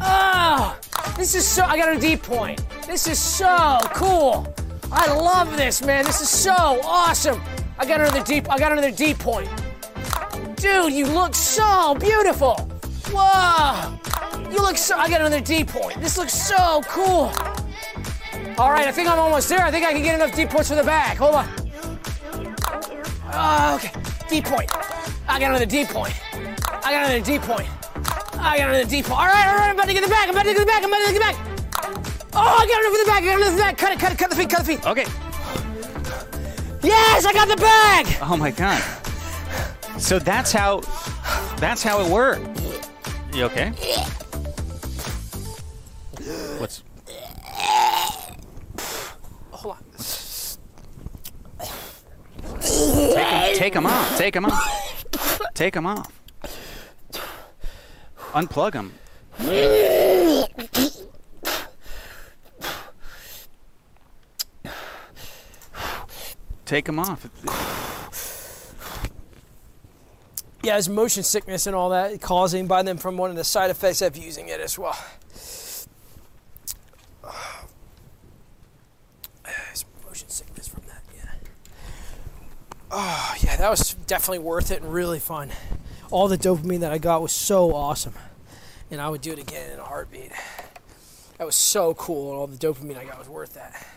Oh, this is so, I got a D point. This is so cool. I love this, man. This is so awesome. I got another D, I got another D point. Dude, you look so beautiful. Whoa. You look so, I got another D point. This looks so cool. All right, I think I'm almost there. I think I can get enough D points for the bag. Hold on. Oh, okay. D point. I got another D point. I got another D point. I got another D point. All right, all right, I'm about to get the bag. I'm about to get the bag. I'm about to get the bag. Oh, I got enough for the bag. I got enough for the bag. Cut it, cut it, cut the feet, cut the feet. Okay. Yes, I got the bag. Oh, my God. So that's how, that's how it worked. You okay? What's... Hold on. Take, take them off. Take them off. Take them off. Unplug them. Take them off. Yeah, it's motion sickness and all that causing by them from one of the side effects of using it as well. It's motion sickness from that, yeah. Oh, yeah, that was definitely worth it and really fun. All the dopamine that I got was so awesome. And I would do it again in a heartbeat. That was so cool, and all the dopamine I got was worth that.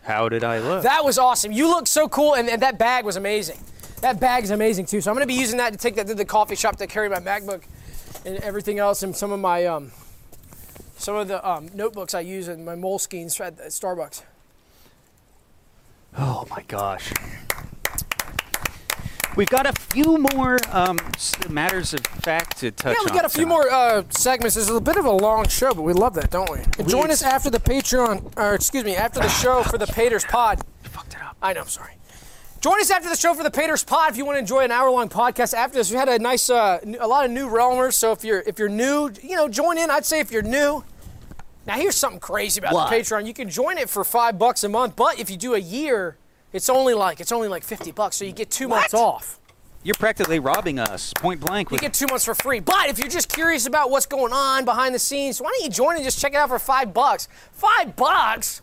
How did I look? That was awesome. You looked so cool, and, and that bag was amazing. That bag's amazing, too. So I'm going to be using that to take that to the coffee shop to carry my MacBook and everything else, and some of my um, some of the um, notebooks I use in my Moleskines at Starbucks. Oh my gosh. We've got a few more um, matters of fact to touch on. Yeah, we've got a few more uh, segments. This is a bit of a long show, but we love that, don't we? And join us after the Patreon, or excuse me, after the show for the Paters Pod. Fucked it up. I know, I'm sorry. Join us after the show for the Pater's Pod if you want to enjoy an hour-long podcast after this. We had a nice, uh, a lot of new realmers, so if you're if you're new, you know, join in. I'd say if you're new. Now, here's something crazy about what? the Patreon. You can join it for five bucks a month, but if you do a year, it's only like it's only like fifty bucks, so you get two what? months off. You're practically robbing us, point blank. You get two months for free. But if you're just curious about what's going on behind the scenes, why don't you join and just check it out for five bucks? Five bucks?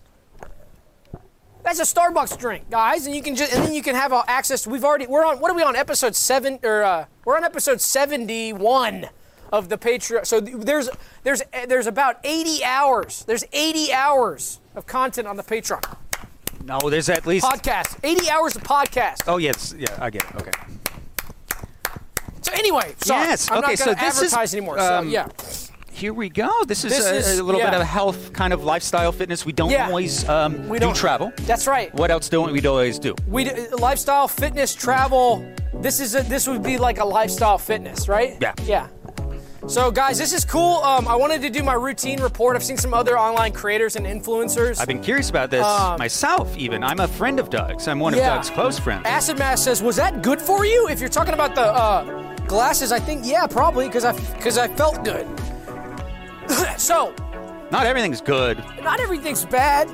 That's a Starbucks drink, guys, and you can just and then you can have access. We've already we're on. What are we on? Episode seven or uh, we're on episode seventy-one of the Patreon. So there's there's there's about eighty hours. There's eighty hours of content on the Patreon. No, there's at least podcast. eighty hours of podcast. Oh yes, yeah, I get it. Okay. So anyway, sorry, yes. I'm okay, not going to so advertise is, anymore, um, so yeah. Here we go. This is, this a, is a little yeah. bit of health, kind of lifestyle fitness. We don't yeah. always um, we don't. do travel. That's right. What else don't we always do? We do, Lifestyle, fitness, travel. This is a, this would be like a lifestyle fitness, right? Yeah. Yeah. So, guys, this is cool. Um, I wanted to do my routine report. I've seen some other online creators and influencers. I've been curious about this um, myself, even. I'm a friend of Doug's. I'm one yeah. of Doug's close friends. Acid Mass says, was that good for you? If you're talking about the uh, glasses, I think, yeah, probably, because I, because I felt good. So. Not everything's good. Not everything's bad.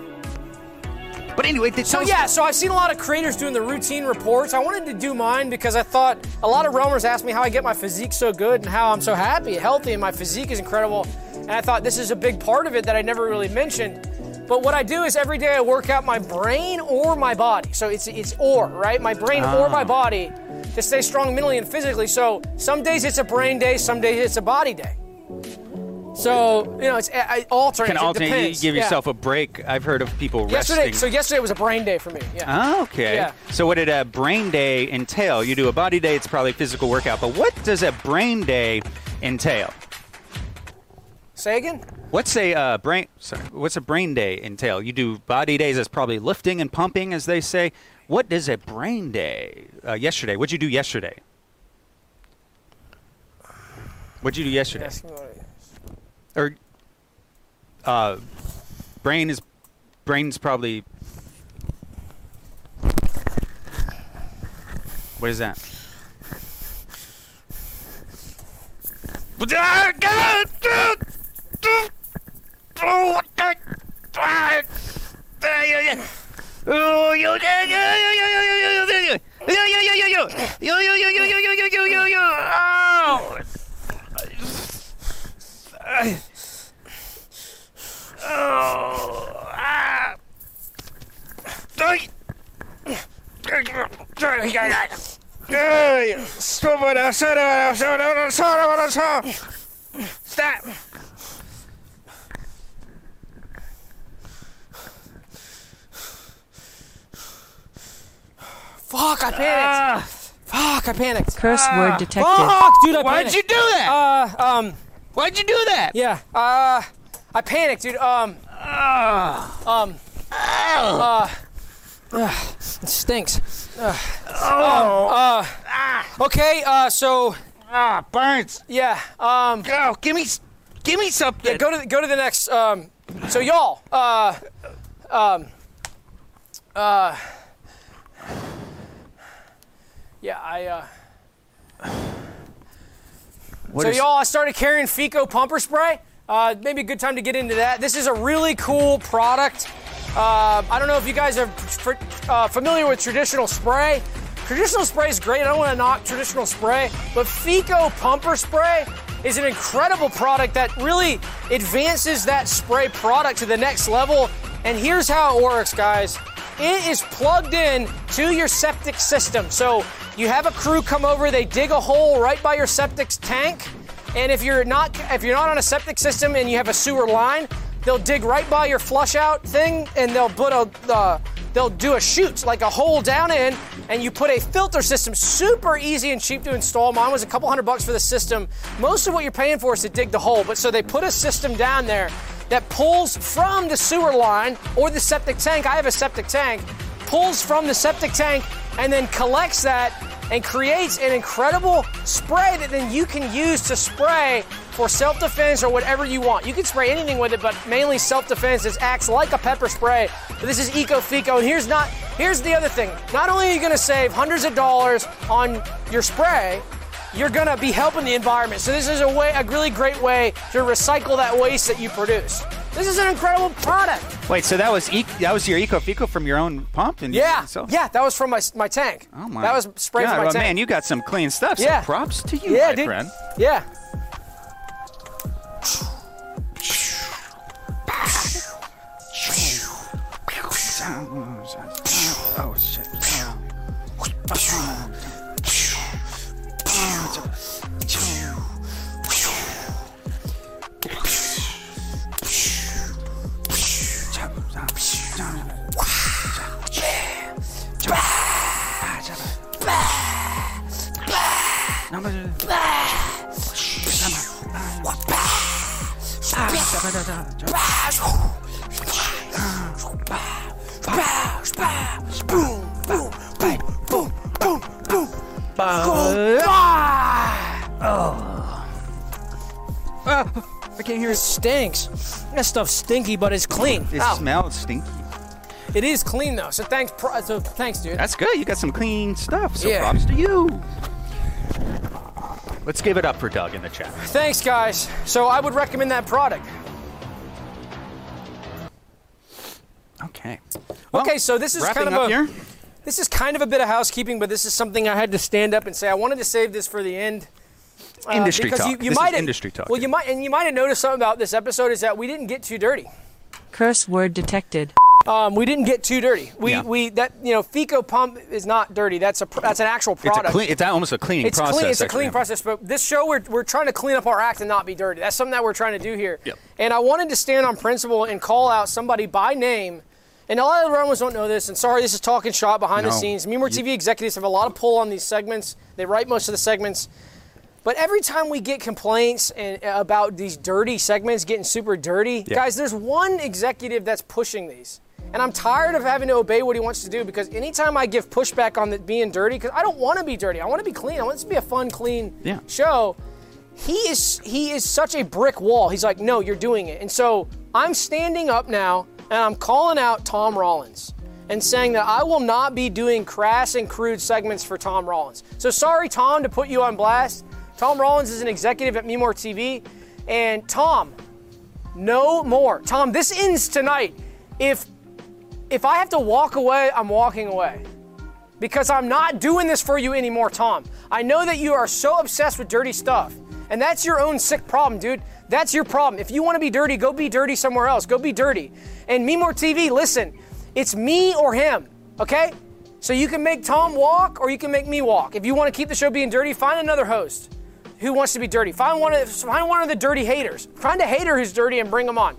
But anyway, they so yeah, so I've seen a lot of creators doing the routine reports. I wanted to do mine because I thought a lot of realmers asked me how I get my physique so good and how I'm so happy, healthy, and my physique is incredible. And I thought this is a big part of it that I never really mentioned. But what I do is every day I work out my brain or my body. So it's it's or, right? My brain oh. or my body to stay strong mentally and physically. So some days it's a brain day, some days it's a body day. So, you know, it's I alternate. Can alternate, it depends. You give yourself yeah. a break. I've heard of people yesterday, resting. So yesterday was a brain day for me. Yeah. Oh, okay. Yeah. So what did a brain day entail? You do a body day, it's probably a physical workout. But what does a brain day entail? Say again? What's a uh, brain sorry, what's a brain day entail? You do body days, that's probably lifting and pumping, as they say. What does a brain day uh, yesterday? What'd you do yesterday? What'd you do yesterday? Or, uh, brain is, brain's probably, what is that? I, oh, ah. Stop. Fuck, I panicked. Fuck, I panicked. Curse word detected. Fuck, dude, I panicked. Why'd you do that? Uh, um. Why'd you do that? Yeah. Uh, I panicked, dude. Um. Ugh. Um. Uh, uh. It stinks. Uh, oh. Um, uh. Ah. Okay. Uh. So. Ah, burns. Yeah. Um. Go. Give me. Give me something. Yeah, go to the, go to the next. Um. So y'all. Uh. Um. Uh. Yeah. I. Uh. What so is- y'all, I started carrying FecoPump pumper spray. Uh, maybe a good time to get into that. This is a really cool product. Uh, I don't know if you guys are f- uh, familiar with traditional spray. Traditional spray is great. I don't want to knock traditional spray, but FecoPump pumper spray is an incredible product that really advances that spray product to the next level. And here's how it works, guys. It is plugged in to your septic system. So you have a crew come over, they dig a hole right by your septic tank. And if you're not if you're not on a septic system and you have a sewer line, they'll dig right by your flush out thing and they'll put a uh, they'll do a chute, like a hole down in, and you put a filter system. Super easy and cheap to install. Mine was a couple hundred bucks for the system. Most of what you're paying for is to dig the hole, but so they put a system down there that pulls from the sewer line or the septic tank. I have a septic tank. Pulls from the septic tank and then collects that and creates an incredible spray that then you can use to spray for self-defense or whatever you want. You can spray anything with it, but mainly self-defense. This acts like a pepper spray. But this is Eco-Feco, and here's not. Here's the other thing. Not only are you going to save hundreds of dollars on your spray, you're going to be helping the environment. So this is a way, a really great way to recycle that waste that you produce. This is an incredible product. Wait, so that was e- that was your Eco-Feco from your own pump? And yeah, yeah, that was from my my tank. Oh my! That was sprayed God, from my well, tank. Man, you got some clean stuff. Yeah. So props to you, yeah, my dude. friend. Yeah. Oh shit! I can't hear it. It stinks. That stuff's stinky, but it's clean. It Ow. smells stinky. It is clean, though, so thanks, pro- so thanks, dude. That's good. You got some clean stuff, so yeah. props to you. Let's give it up for Doug in the chat. Thanks, guys. So I would recommend that product. Okay. Well, okay, so this is kind of a... Here. This is kind of a bit of housekeeping, but this is something I had to stand up and say. I wanted to save this for the end. Uh, industry talk. You, you this might is industry talk. Well, you might, and you might have noticed something about this episode is that we didn't get too dirty. Curse word detected. Um, we didn't get too dirty. We yeah. we that you know, FecoPump is not dirty. That's a that's an actual product. It's, a clean, it's almost a cleaning it's process. Clean, it's actually. a cleaning process. But this show, we're we're trying to clean up our act and not be dirty. That's something that we're trying to do here. Yep. And I wanted to stand on principle and call out somebody by name. And a lot of the Romans don't know this, and sorry, this is talking shop behind no. the scenes. MeMore T V executives have a lot of pull on these segments. They write most of the segments. But every time we get complaints and, about these dirty segments getting super dirty, yeah. guys, there's one executive that's pushing these. And I'm tired of having to obey what he wants to do, because anytime I give pushback on the, being dirty, because I don't want to be dirty. I want to be clean. I want this to be a fun, clean yeah. show. He is he is such a brick wall. He's like, no, you're doing it. And so I'm standing up now, and I'm calling out Tom Rollins and saying that I will not be doing crass and crude segments for Tom Rollins. So sorry, Tom, to put you on blast. Tom Rollins is an executive at MeMore T V, and Tom, no more. Tom, this ends tonight. If if I have to walk away, I'm walking away, because I'm not doing this for you anymore, Tom. I know that you are so obsessed with dirty stuff, and that's your own sick problem, dude. That's your problem. If you want to be dirty, go be dirty somewhere else. Go be dirty. And MeMore T V, listen, it's me or him, okay? So you can make Tom walk, or you can make me walk. If you want to keep the show being dirty, find another host who wants to be dirty. Find one of find one of the dirty haters. Find a hater who's dirty and bring them on.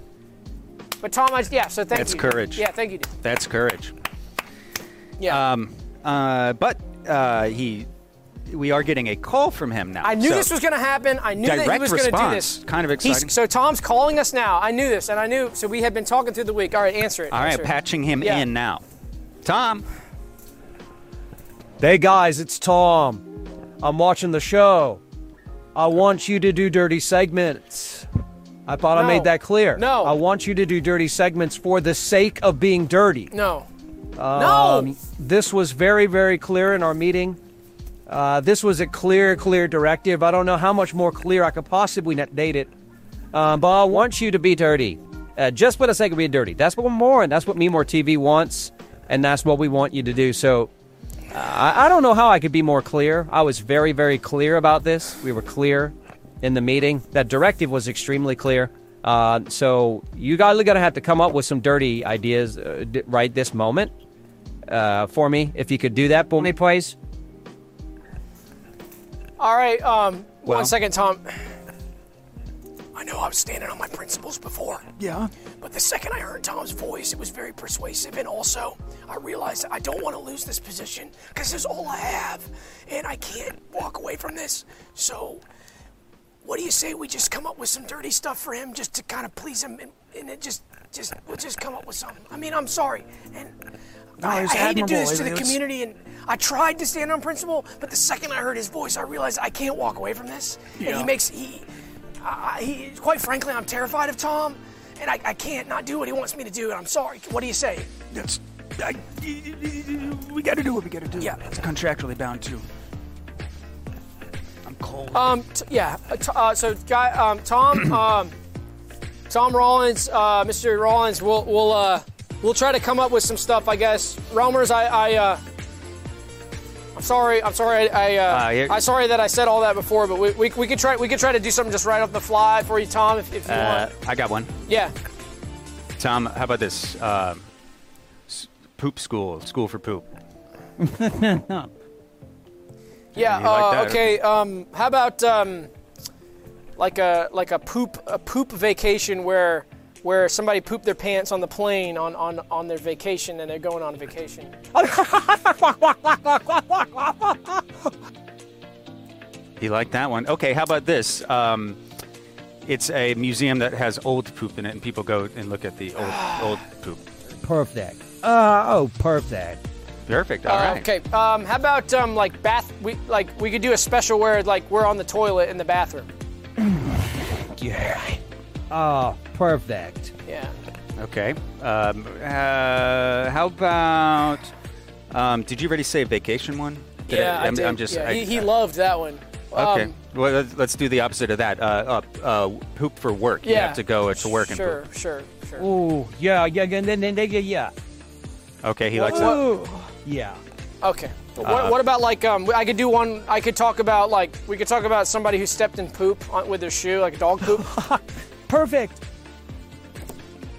But Tom, I, yeah, so thank That's you. That's courage. Yeah, thank you. Dude. That's courage. Yeah. Um. Uh. But uh. He. We are getting a call from him now. I knew so this was going to happen. I knew that he was going to do this. Kind of exciting. He's, so Tom's calling us now. I knew this, and I knew. So we had been talking through the week. All right, answer it. All answer right, it. patching him yeah. in now. Tom. Hey guys, it's Tom. I'm watching the show. I want you to do dirty segments. I thought no. I made that clear. No. I want you to do dirty segments for the sake of being dirty. No. Um, no. This was very, very clear in our meeting. Uh, this was a clear, clear directive. I don't know how much more clear I could possibly net date it. Um, but I want you to be dirty. Uh, just for the sake of being dirty. That's what we're more, and that's what MeMore T V wants. And that's what we want you to do. So... I don't know how I could be more clear. I was very, very clear about this. We were clear in the meeting. That directive was extremely clear. Uh, so you guys are going to have to come up with some dirty ideas uh, d- right this moment uh, for me. If you could do that for me, please. All right. Um, well. One second, Tom. I know I was standing on my principles before. Yeah. But the second I heard Tom's voice, it was very persuasive. And also, I realized that I don't want to lose this position, because this is all I have. And I can't walk away from this. So, what do you say we just come up with some dirty stuff for him, just to kind of please him? And, and it just, just, we'll just come up with something. I mean, I'm sorry. And no, I, I hate to do this to the community. And I tried to stand on principle, but the second I heard his voice, I realized I can't walk away from this. Yeah. And he makes... he. I, he, quite frankly, I'm terrified of Tom, and I, I can't not do what he wants me to do, and I'm sorry. What do you say? That's... I, we gotta do what we gotta do. Yeah. It's contractually bound to. I'm cold. Um, t yeah, uh, t uh, so guy, um, Tom, um, Tom Rollins, uh, Mister Rollins, we'll, we'll, uh, we'll try to come up with some stuff, I guess. Realmers, I, I, uh, I'm sorry, I'm sorry, I, I uh, uh, I'm sorry that I said all that before, but we, we, we could try, we could try to do something just right off the fly for you, Tom, if, if you uh, want. I got one. Yeah. Tom, how about this? Uh, Poop school, school for poop. No. Yeah. Uh, like that, okay. Or... Um, how about um, like a like a poop a poop vacation where where somebody pooped their pants on the plane on on on their vacation and they're going on a vacation. You like that one? Okay. How about this? Um, it's a museum that has old poop in it, and people go and look at the old old poop. Perfect. Uh, oh, perfect. Perfect. All uh, right. Okay. Um, how about um, like bath? We like we could do a special where like we're on the toilet in the bathroom. Yeah. Oh, perfect. Yeah. Okay. Um, uh, how about? Um, did you already say vacation one? Did yeah, I, I'm, I did. I'm just. Yeah. I, he he I, loved that one. Okay. Um, well, let's do the opposite of that. Uh, uh, uh, poop for work. Yeah. You have to go to work and sure, poop. Sure. Sure. Sure. Ooh. Yeah. Yeah. Then then they get yeah. Okay, he likes Whoa. That. Yeah. Okay. What, uh, what about like um? I could do one. I could talk about like we could talk about somebody who stepped in poop on, with their shoe, like a dog poop. Perfect.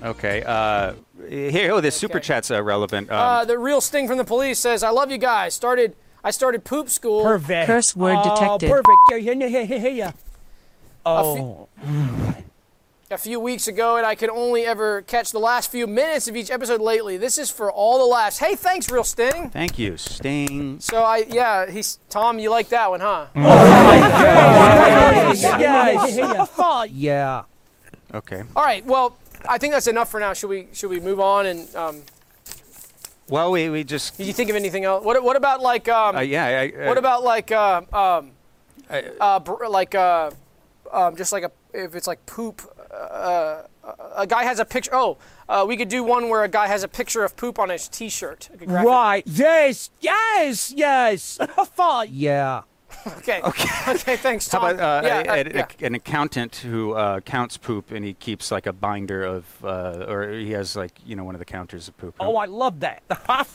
Okay. Uh, here. Oh, this okay. super chat's irrelevant. Um, uh, the real sting from the police says, "I love you guys. Started. I started poop school. Perfect. Curse word oh, detected. Perfect. Yeah, yeah, yeah, yeah, yeah. Oh. A few weeks ago, and I could only ever catch the last few minutes of each episode lately. This is for all the laughs. Hey, thanks, Real Sting. Thank you, Sting. So I, yeah, he's Tom. You like that one, huh? Oh my God! Yeah. Yeah. Okay. All right. Well, I think that's enough for now. Should we should we move on and? Um, well, we we just. Did you think of anything else? What what about like um? Uh, yeah. I, I, what about like uh, um, I, uh, like uh, um, just like a if it's like poop. Uh, a guy has a picture. Oh, uh, we could do one where a guy has a picture of poop on his T-shirt. Right. It. Yes. Yes. Yes. Yeah. Okay. Okay. Okay. Thanks, Tom. How about uh, yeah, a, a, yeah. a, an accountant who uh, counts poop and he keeps like a binder of, uh, or he has like you know one of the counters of poop. Oh, I love that.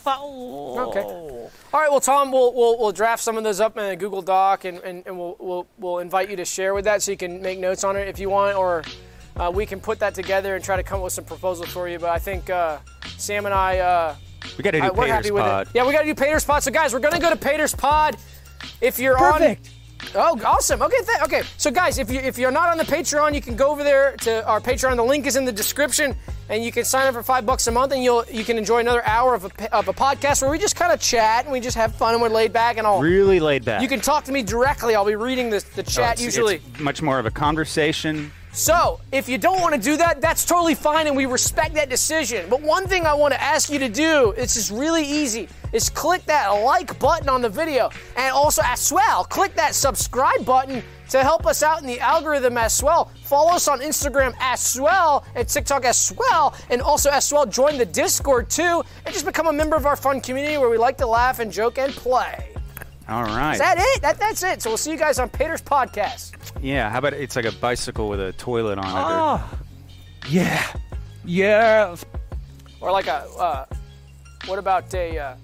Oh. Okay. All right. Well, Tom, we'll, we'll we'll draft some of those up in a Google Doc and and, and we'll, we'll we'll invite you to share with that so you can make notes on it if you want or. Uh, we can put that together and try to come up with some proposals for you, but I think uh, Sam and I, uh, we gotta do I we're happy with pod. It. Yeah, we got to do Pater's Pod. So, guys, we're going to go to Pater's Pod. If you're Perfect. On... Oh, awesome. Okay, th okay. So, guys, if, you, if you're not on the Patreon, you can go over there to our Patreon. The link is in the description, and you can sign up for five bucks a month, and you'll you can enjoy another hour of a, of a podcast where we just kind of chat, and we just have fun, and we're laid back and all. Really laid back. You can talk to me directly. I'll be reading the, the chat oh, it's, usually. It's much more of a conversation. So, if you don't want to do that, that's totally fine, and we respect that decision. But one thing I want to ask you to do, it's just really easy, is click that like button on the video. And also, as well, click that subscribe button to help us out in the algorithm as well. Follow us on Instagram as well, and TikTok as well, and also as well join the Discord too, and just become a member of our fun community where we like to laugh and joke and play. All right. Is that it? That, that's it. So we'll see you guys on Pater's Podcast. Yeah. How about it's like a bicycle with a toilet on it? Oh. Yeah. Yeah. Or like a, uh, what about a, uh,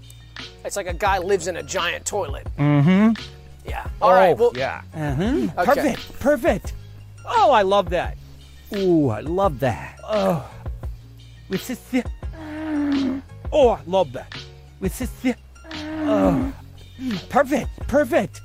it's like a guy lives in a giant toilet. Mm-hmm. Yeah. All oh, right. Well, yeah. Mm-hmm. Okay. Perfect. Perfect. Oh, I love that. Ooh, I love that. Oh. With this. Oh, I love that. With this. Oh. Perfect, perfect.